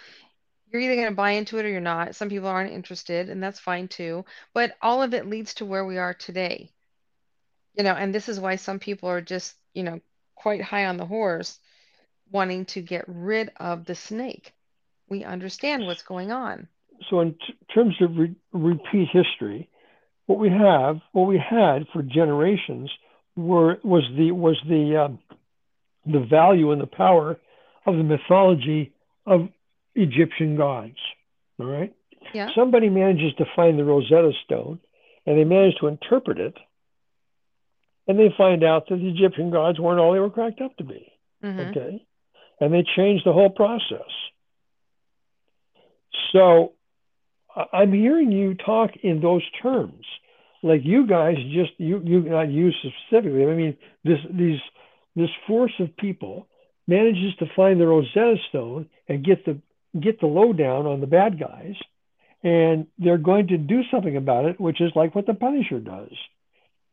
you're either going to buy into it or you're not. Some people aren't interested, and that's fine too. But all of it leads to where we are today, you know. And this is why some people are just, you know, quite high on the horse, wanting to get rid of the snake. We understand what's going on. So in t- terms of re- repeat history, what we have, what we had for generations, were was the was the um, the value and the power of the mythology of Egyptian gods. All right. Yeah. Somebody manages to find the Rosetta Stone, and they manage to interpret it, and they find out that the Egyptian gods weren't all they were cracked up to be. Mm-hmm. Okay, and they changed the whole process. So I'm hearing you talk in those terms, like you guys just you you not you specifically. I mean, this these this force of people manages to find the Rosetta Stone and get the get the lowdown on the bad guys, and they're going to do something about it, which is like what the Punisher does,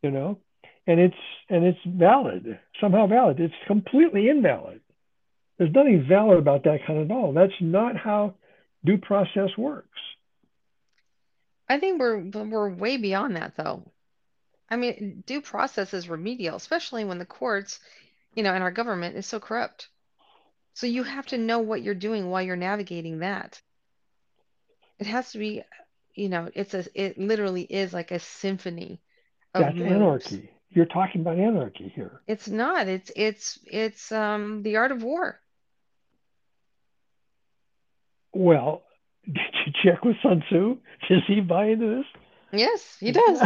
you know. And it's and it's valid, somehow valid. It's completely invalid. There's nothing valid about that kind of all. That's not how due process works. I think we're we're way beyond that, though. I mean, due process is remedial, especially when the courts, you know, and our government is so corrupt. So you have to know what you're doing while you're navigating that. It has to be, you know, it's a it literally is like a symphony of That's moves. Anarchy. You're talking about anarchy here. It's not. It's it's it's um, the art of war. Well, did you check with Sun Tzu? Does he buy into this? Yes, he does.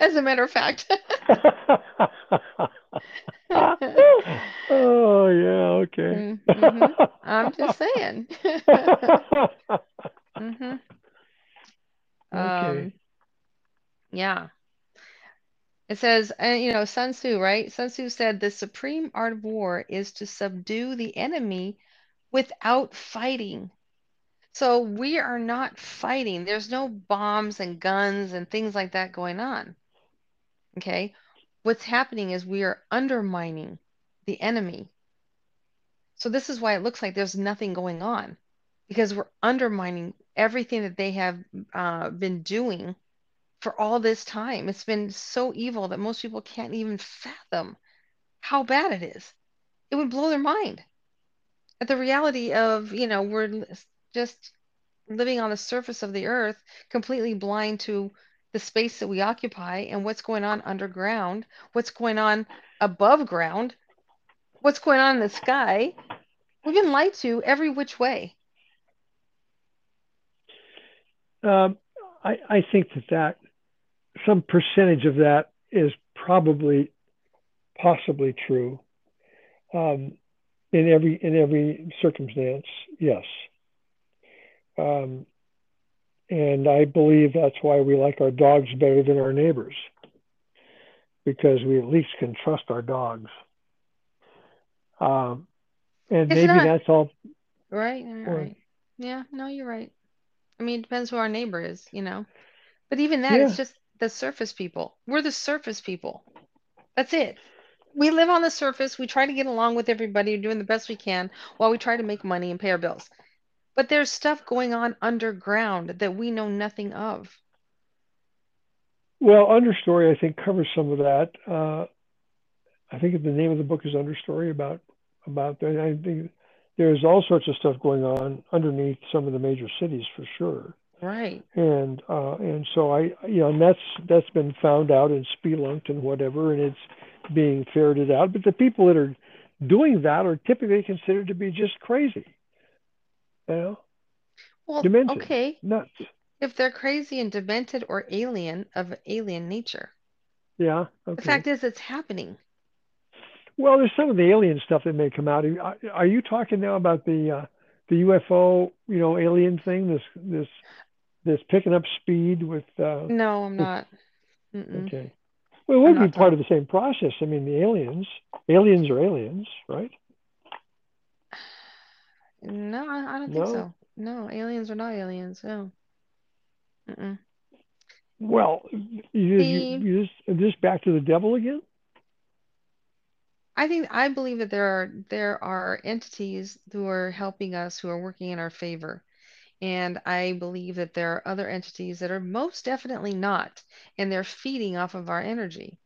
As a matter of fact. Oh, yeah, okay. Mm-hmm. I'm just saying. Mm-hmm. Okay. Um, yeah. It says, uh, you know, Sun Tzu, right? Sun Tzu said, the supreme art of war is to subdue the enemy without fighting. So we are not fighting. There's no bombs and guns and things like that going on. Okay. What's happening is we are undermining the enemy. So this is why it looks like there's nothing going on, because we're undermining everything that they have uh, been doing for all this time. It's been so evil that most people can't even fathom how bad it is. It would blow their mind at the reality of, you know, we're just living on the surface of the earth, completely blind to the space that we occupy and what's going on underground, what's going on above ground, what's going on in the sky. We've been lied to every which way. Um, I, I think that that some percentage of that is probably possibly true um, in every in every circumstance. Yes, um, and I believe that's why we like our dogs better than our neighbors, because we at least can trust our dogs. Um, and it's maybe not, that's all. Right. Or, right. Yeah. No, you're right. I mean, it depends who our neighbor is, you know. But even that, yeah. It's just the surface people. We're the surface people. That's it. We live on the surface. We try to get along with everybody, doing the best we can while we try to make money and pay our bills. But there's stuff going on underground that we know nothing of. Well, Understory, I think, covers some of that. Uh, I think the name of the book is Understory about about that. I think there's all sorts of stuff going on underneath some of the major cities for sure. Right. And uh, and so I, you know, and that's that's been found out and spelunked and whatever, and it's being ferreted out. But the people that are doing that are typically considered to be just crazy. You know? Well, demented, okay. Nuts. If they're crazy and demented or alien of alien nature. Yeah. Okay. The fact is, it's happening. Well, there's some of the alien stuff that may come out. Are you talking now about the uh, the U F O, you know, alien thing? This this this picking up speed with. Uh, no, I'm not. Mm-mm. Okay. Well, it would be part of the same process. I mean, the aliens, aliens are aliens, right? No, I don't think no? so. No, aliens are not aliens. No. Mm-mm. Well, you, you, you just, is this back to the devil again? I think I believe that there are there are entities who are helping us, who are working in our favor. And I believe that there are other entities that are most definitely not, and they're feeding off of our energy.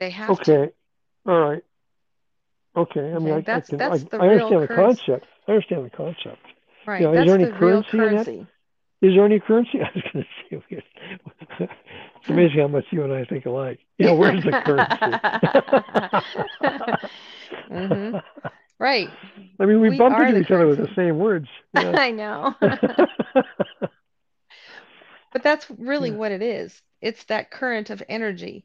They have okay. to. Okay. All right. Okay. I mean, okay. I, that's, I, can, that's I, the I real understand currency. the concept. I understand the concept. Right. You know, that's is there any the currency, real currency in that? Is there any currency? I was going to say, it's amazing how much you and I think alike. Yeah, you know, where's the currency? Mm-hmm. Right. I mean, we, we bump into each currency. other with the same words. You know? I know. But that's really yeah. what it is. It's that current of energy.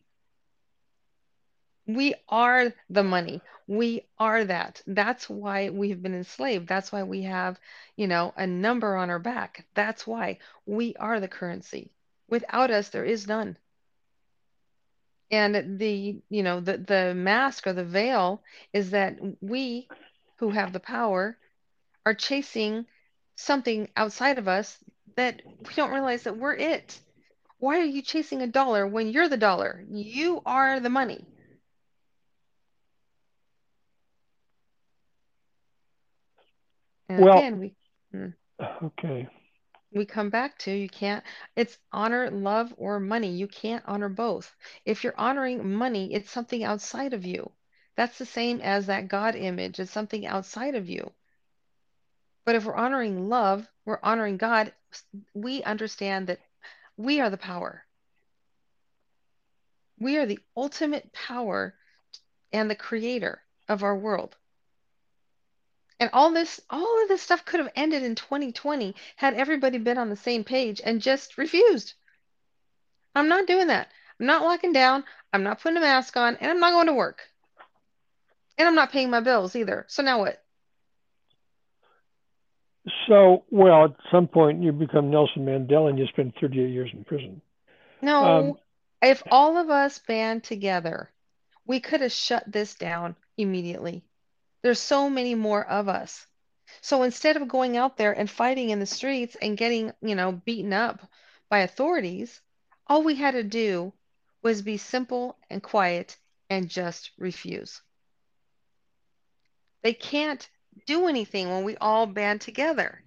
We are the money. We are that. That's why we have been enslaved. That's why we have, you know, a number on our back. That's why we are the currency. Without us, there is none. And the, you know, the, the mask or the veil is that we who have the power are chasing something outside of us that we don't realize that we're it. Why are you chasing a dollar when you're the dollar? You are the money. And well, again, we, hmm. okay. We come back to, you can't, it's honor, love, or money. You can't honor both. If you're honoring money, it's something outside of you. That's the same as that God image. It's something outside of you. But if we're honoring love, we're honoring God, we understand that we are the power. We are the ultimate power and the creator of our world. And all this, all of this stuff could have ended in twenty twenty had everybody been on the same page and just refused. I'm not doing that. I'm not locking down. I'm not putting a mask on, and I'm not going to work. And I'm not paying my bills either. So now what? So, well, at some point you become Nelson Mandela and you spend thirty-eight years in prison. No, um, if all of us band together, we could have shut this down immediately. There's so many more of us. So instead of going out there and fighting in the streets and getting, you know, beaten up by authorities, all we had to do was be simple and quiet and just refuse. They can't do anything when we all band together.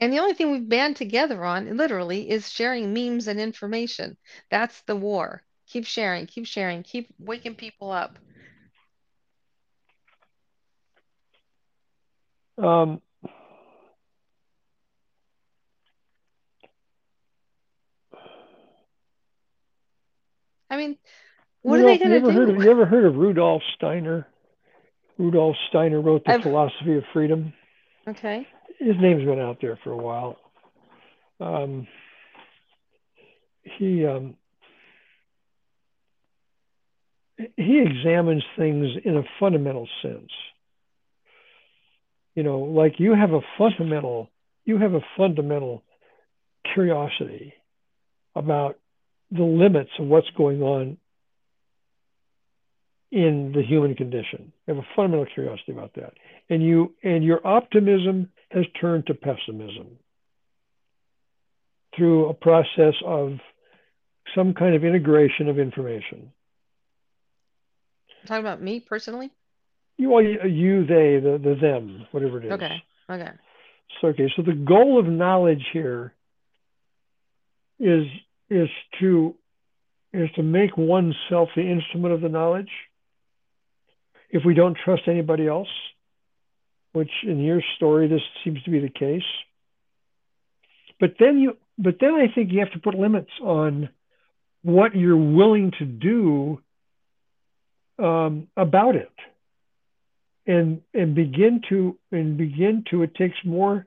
And the only thing we've band together on, literally, is sharing memes and information. That's the war. Keep sharing, keep sharing, keep waking people up. Um, I mean, what Rudolph, are they going to do? Of, you ever heard of Rudolf Steiner? Rudolf Steiner wrote The I've... Philosophy of Freedom. Okay. His name's been out there for a while. Um, he... Um, He examines things in a fundamental sense. You know, like you have a fundamental, you have a fundamental curiosity about the limits of what's going on in the human condition. You have a fundamental curiosity about that. And you, and your optimism has turned to pessimism through a process of some kind of integration of information. Talking about me personally? You, well, you, they, the, the them, whatever it is. Okay, okay. So, okay, so the goal of knowledge here is is to is to make oneself the instrument of the knowledge. If we don't trust anybody else, which in your story this seems to be the case, but then you, but then I think you have to put limits on what you're willing to do Um, about it, and and begin to and begin to it takes more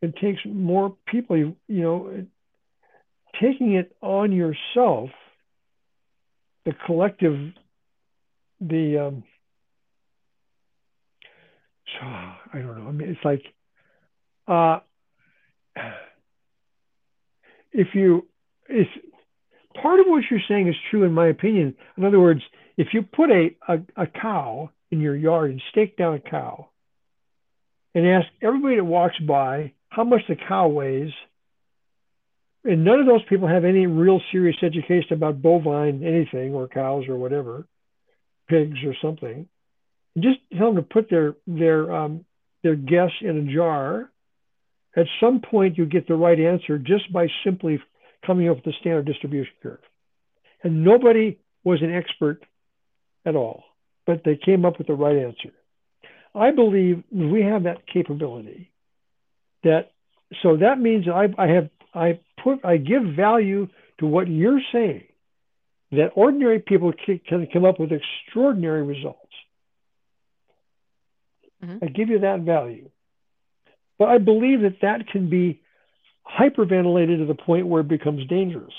it takes more people you, you know taking it on yourself, the collective, the um, so I don't know I mean it's like uh, if you if part of what you're saying is true in my opinion. In other words, if you put a, a, a cow in your yard and stake down a cow, and ask everybody that walks by how much the cow weighs. And none of those people have any real serious education about bovine anything or cows or whatever, pigs or something. Just tell them to put their their um, their guess in a jar. At some point, you get the right answer just by simply coming up with the standard distribution curve. And nobody was an expert at all, but they came up with the right answer. I believe we have that capability. That so that means I, I have I put I give value to what you're saying. That ordinary people can come up with extraordinary results. I give you that value. But I believe that that can be hyperventilated to the point where it becomes dangerous.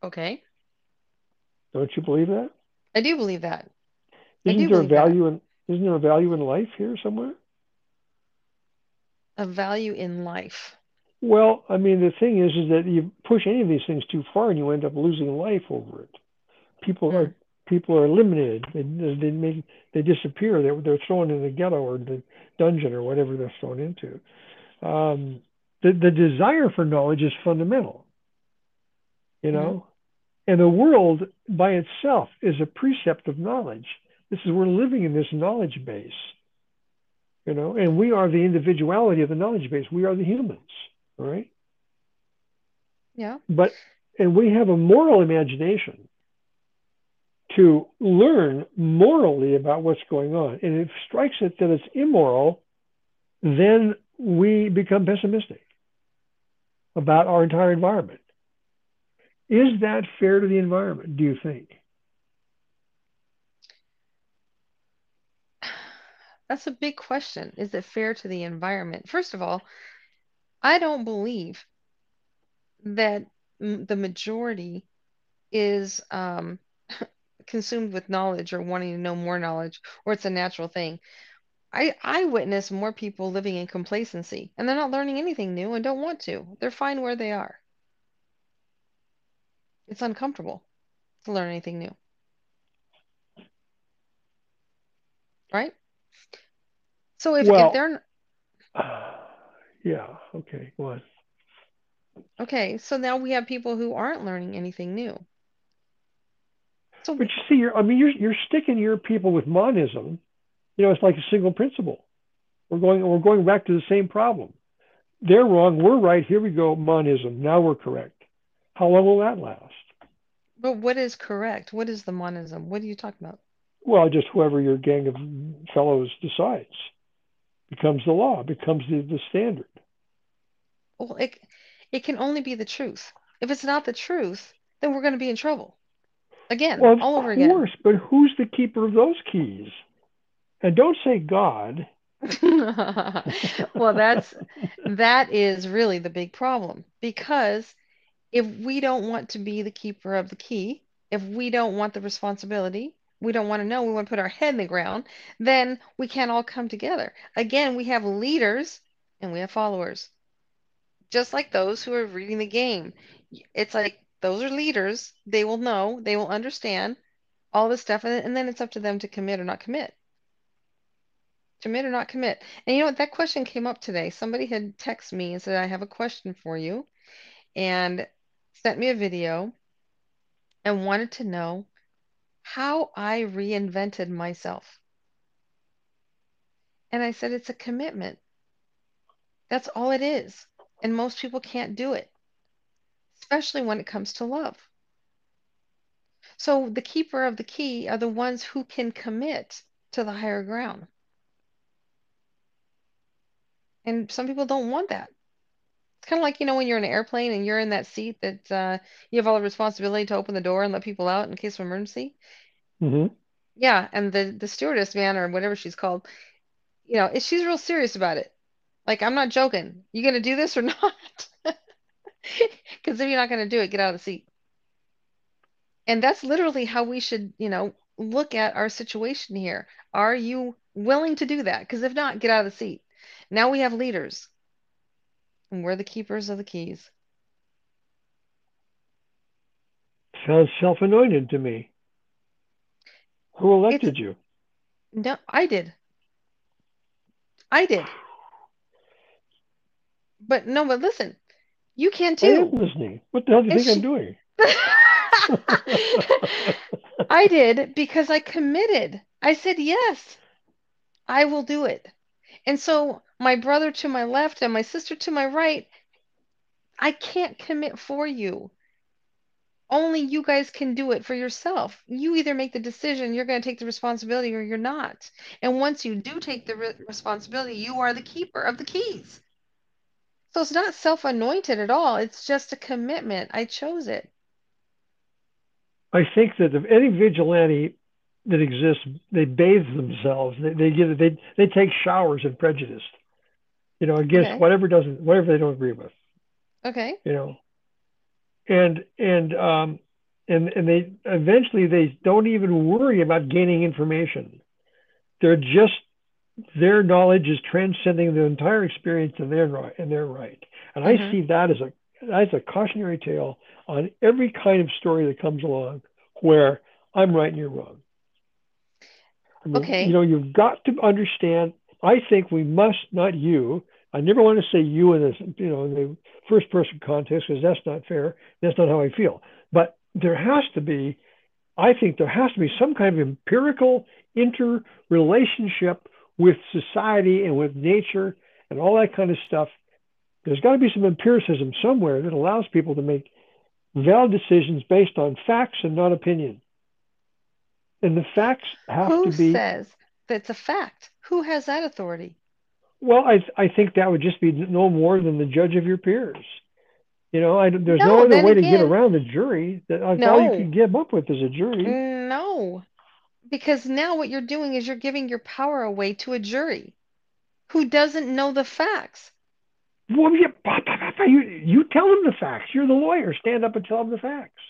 Okay. Don't you believe that? I do believe that. Isn't I do there believe a value that. in isn't there a value in life here somewhere? A value in life. Well, I mean, the thing is is that you push any of these things too far and you end up losing life over it. People mm. are People are eliminated. They they, make, they disappear. They're, they're thrown in the ghetto or the dungeon or whatever they're thrown into. Um, the, the desire for knowledge is fundamental, you know? Mm-hmm. And the world by itself is a precept of knowledge. This is, we're living in this knowledge base, you know? And we are the individuality of the knowledge base. We are the humans, all right? Yeah. But, and we have a moral imagination to learn morally about what's going on. And if it strikes it that it's immoral, then we become pessimistic about our entire environment. Is that fair to the environment, do you think? That's a big question. Is it fair to the environment? First of all, I don't believe that the majority is... Um, consumed with knowledge or wanting to know more knowledge, or it's a natural thing. I, I witness more people living in complacency, and they're not learning anything new and don't want to. They're fine where they are. It's uncomfortable to learn anything new. Right? So if, well, if they're... Uh, yeah, okay, go on. Okay, so now we have people who aren't learning anything new. So, but you see, you're, I mean, you're, you're sticking your people with monism. You know, it's like a single principle. We're going, we're going back to the same problem. They're wrong. We're right. Here we go. Monism. Now we're correct. How long will that last? But what is correct? What is the monism? What are you talking about? Well, just whoever your gang of fellows decides becomes the law, becomes the, the standard. Well, it, it can only be the truth. If it's not the truth, then we're going to be in trouble. Again, well, all over again. Of course, but who's the keeper of those keys? And don't say God. Well, that's that is really the big problem, because if we don't want to be the keeper of the key, if we don't want the responsibility, we don't want to know, we want to put our head in the ground, then we can't all come together. Again, we have leaders and we have followers, just like those who are reading the game. It's like, those are leaders. They will know. They will understand all this stuff. And then it's up to them to commit or not commit. Commit or not commit. And you know what? That question came up today. Somebody had texted me and said, I have a question for you. And sent me a video and wanted to know how I reinvented myself. And I said, it's a commitment. That's all it is. And most people can't do it. Especially when it comes to love. So the keeper of the key are the ones who can commit to the higher ground. And some people don't want that. It's kind of like, you know, when you're in an airplane and you're in that seat that uh, you have all the responsibility to open the door and let people out in case of emergency. Mm-hmm. Yeah. And the, the stewardess, man, or whatever she's called, you know, she's real serious about it. Like, I'm not joking. You going to do this or not? Because if you're not going to do it, get out of the seat. And that's literally how we should, you know, look at our situation here. Are you willing to do that? Because if not, get out of the seat. Now we have leaders. And we're the keepers of the keys. Sounds self-anointed to me. Who elected it's, you? No, I did. I did. But no, but listen, you can too. I am listening. What the hell do you if think she... I'm doing? I did, because I committed. I said, yes, I will do it. And so my brother to my left and my sister to my right, I can't commit for you. Only you guys can do it for yourself. You either make the decision, you're going to take the responsibility, or you're not. And once you do take the re- responsibility, you are the keeper of the keys. So it's not self-anointed at all. It's just a commitment. I chose it. I think that if any vigilante that exists, they bathe themselves. They they give they they take showers of prejudice, you know, against okay. whatever doesn't whatever they don't agree with. Okay. You know, and and um and and they eventually they don't even worry about gaining information. They're just their knowledge is transcending the entire experience, and they're right. And they're right. And mm-hmm. I see that as a as a cautionary tale on every kind of story that comes along where I'm right and you're wrong. I mean, okay. You know, you've got to understand, I think we must, not you. I never want to say you in this, you know, in the first person context, because that's not fair. That's not how I feel. But there has to be, I think there has to be some kind of empirical interrelationship with society and with nature and all that kind of stuff. There's got to be some empiricism somewhere that allows people to make valid decisions based on facts and not opinion. And the facts have Who to be... Who says that's a fact? Who has that authority? Well, I I think that would just be no more than the judge of your peers. You know, I, there's no, no other way again, to get around the jury. That I no. all you can give up with is a jury. No, because now what you're doing is you're giving your power away to a jury who doesn't know the facts. Well, you, you, you tell them the facts. You're the lawyer. Stand up and tell them the facts.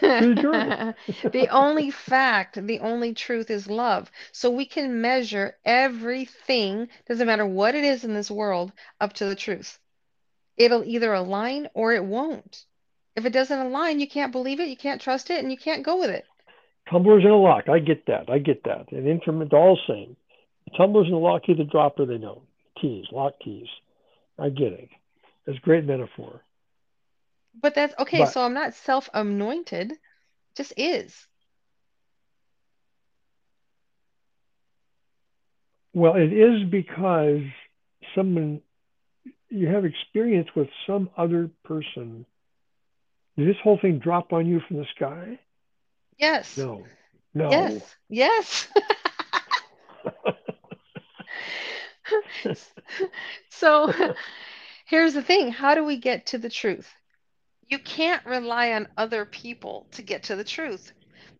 The, the only fact, the only truth is love. So we can measure everything, doesn't matter what it is in this world, up to the truth. It'll either align or it won't. If it doesn't align, you can't believe it, you can't trust it, and you can't go with it. Tumblers in a lock. I get that. I get that. And it's all the same. Tumblers in a lock either drop or they don't. Keys, lock keys. I get it. That's a great metaphor. But that's okay, but, so I'm not self-anointed, just is. Well, it is because someone, you have experience with some other person. Did this whole thing drop on you from the sky? Yes. No. No. Yes. Yes. So here's the thing. How do we get to the truth? You can't rely on other people to get to the truth,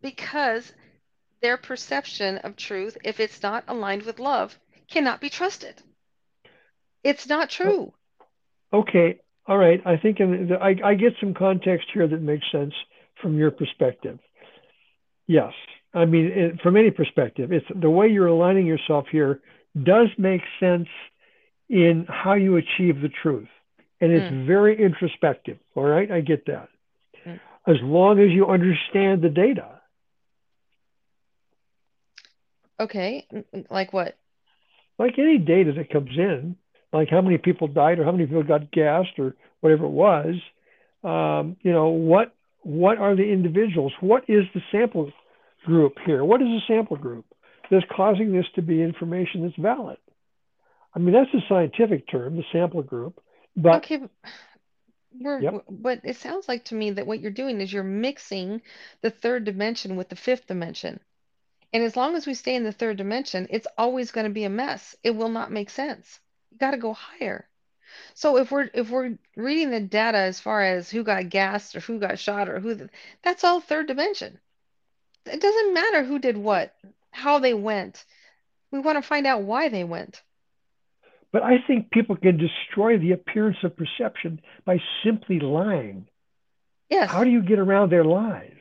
because their perception of truth, if it's not aligned with love, cannot be trusted. It's not true. Okay. All right. I think in the, I, I get some context here that makes sense from your perspective. Yes. I mean, it, from any perspective, it's the way you're aligning yourself here does make sense in how you achieve the truth. And it's mm. very introspective. All right. I get that. Mm. As long as you understand the data. Okay. Like what? Like any data that comes in, like how many people died or how many people got gassed or whatever it was. Um, you know, what, what are the individuals? What is the sample group here? What is the sample group that's causing this to be information that's valid? I mean, that's the scientific term, the sample group. But, okay, we're, yep. but it sounds like to me that what you're doing is you're mixing the third dimension with the fifth dimension. And as long as we stay in the third dimension, it's always going to be a mess. It will not make sense. You got to go higher. So if we're if we're reading the data as far as who got gassed or who got shot or who, the, that's all third dimension. It doesn't matter who did what, how they went. We want to find out why they went. But I think people can destroy the appearance of perception by simply lying. Yes. How do you get around their lies?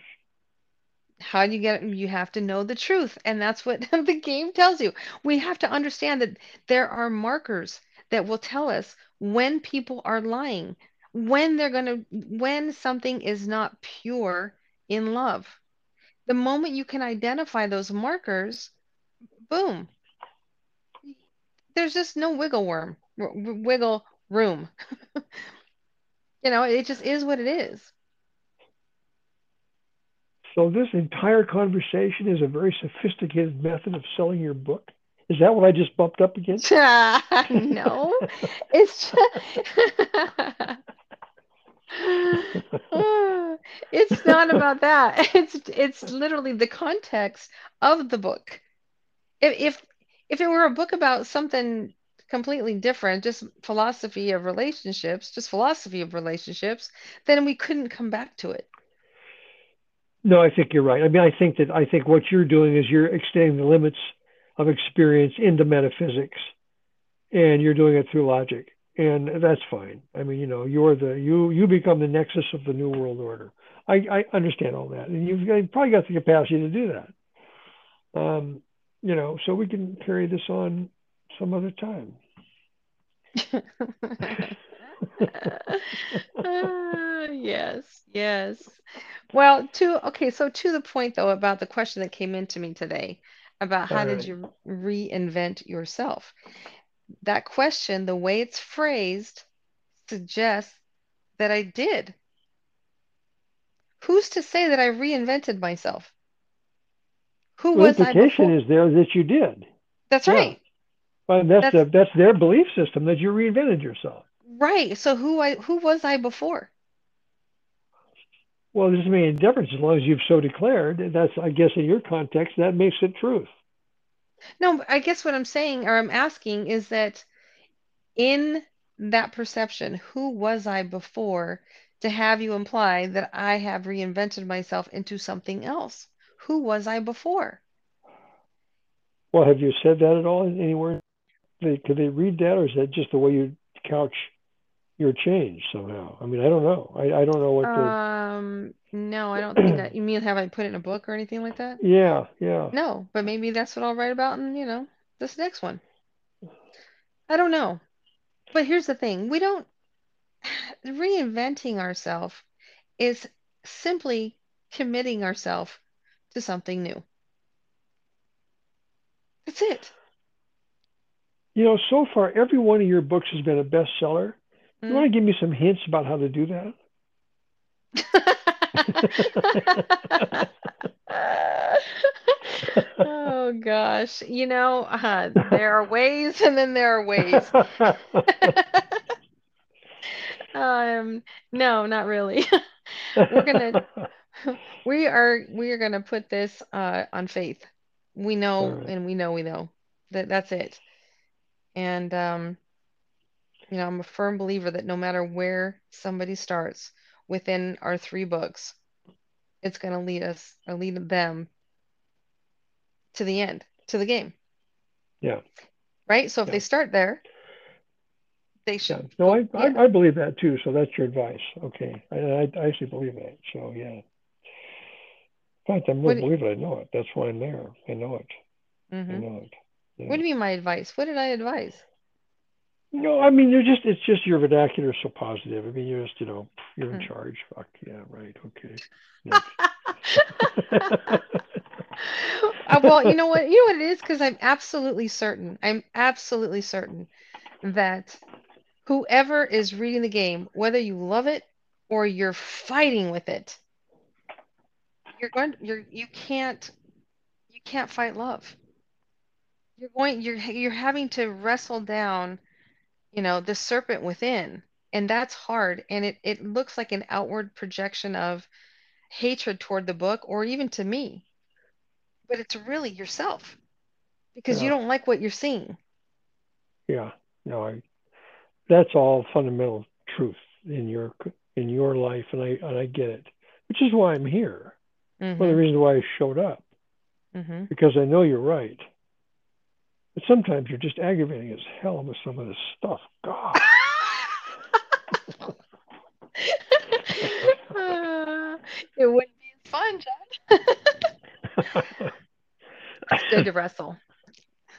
How do you get it? You have to know the truth. And that's what the game tells you. We have to understand that there are markers that will tell us when people are lying, when they're going to, when something is not pure in love. The moment you can identify those markers, boom. there's just no wiggle worm, w- w- wiggle room. You know, it just is what it is. So this entire conversation is a very sophisticated method of selling your book. Is that what I just bumped up against? Uh, no, it's just, it's not about that. It's it's literally the context of the book. If, if if it were a book about something completely different, just philosophy of relationships, just philosophy of relationships, then we couldn't come back to it. No, I think you're right. I mean, I think that I think what you're doing is you're extending the limits of experience into metaphysics, and you're doing it through logic, and that's fine. I mean, you know, you're the you you become the nexus of the new world order. I, I understand all that, and you've, you've probably got the capacity to do that. Um, you know, so we can carry this on some other time. uh, yes, yes. Well, to okay, so to the point though about the question that came into me today about how did you reinvent yourself? That question, the way it's phrased, suggests that I did. Who's to say that I reinvented myself? Who well, was I before? The implication is there that you did. That's yeah. right. Well, that's that's, the, that's their belief system that you reinvented yourself. Right. So who I who was I before? Well, it doesn't make any difference as long as you've so declared. That's, I guess, in your context, that makes it truth. No, I guess what I'm saying or I'm asking is that in that perception, who was I before to have you imply that I have reinvented myself into something else? Who was I before? Well, have you said that at all anywhere? They, could they read that, or is that just the way you couch your change somehow? I mean, I don't know. I, I don't know what the... Um, no, I don't think that... You mean have I put it in a book or anything like that? Yeah, yeah. No, but maybe that's what I'll write about in, you know, this next one. I don't know. But here's the thing. We don't... Reinventing ourselves is simply committing ourselves to something new. That's it. You know, so far, every one of your books has been a bestseller. You want to give me some hints about how to do that? Oh, gosh. You know, uh, there are ways and then there are ways. um, no, not really. We're going to, we are, we are going to put this uh, on faith. We know, right. and we know, we know that that's it. And, um, you know, I'm a firm believer that no matter where somebody starts within our three books, it's going to lead us or lead them to the end, to the game. Yeah. Right. So if yeah. they start there, they should. Yeah. No, I, yeah. I I believe that too. So that's your advice. Okay. I, I, I actually believe that. So yeah. In fact, I'm really believe it. I know it. That's why I'm there. I know it. Mm-hmm. I know it. Yeah. What do you mean my advice? What did I advise? No, I mean, you're just, it's just your vernacular is so positive. I mean, you're just, you know, you're in charge. Fuck yeah, right. Okay. uh, well, you know what, you know what it is? Because I'm absolutely certain. I'm absolutely certain that whoever is reading the game, whether you love it or you're fighting with it, you're going, you're, you can't, you can't fight love. You're going, you're, you're having to wrestle down, you know, the serpent within, and that's hard. And it, it looks like an outward projection of hatred toward the book or even to me, but it's really yourself because yeah. you don't like what you're seeing. Yeah, no, I, that's all fundamental truth in your, in your life. And I, and I get it, which is why I'm here. Mm-hmm. One of the reasons why I showed up, mm-hmm. because I know you're right. But sometimes you're just aggravating as hell with some of this stuff. God. uh, it wouldn't be fun, John. It's good to wrestle.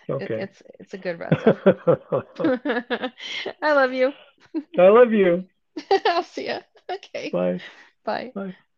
Okay. It, it's it's a good wrestle. I love you. I love you. I'll see ya. Okay. Bye. Bye. Bye.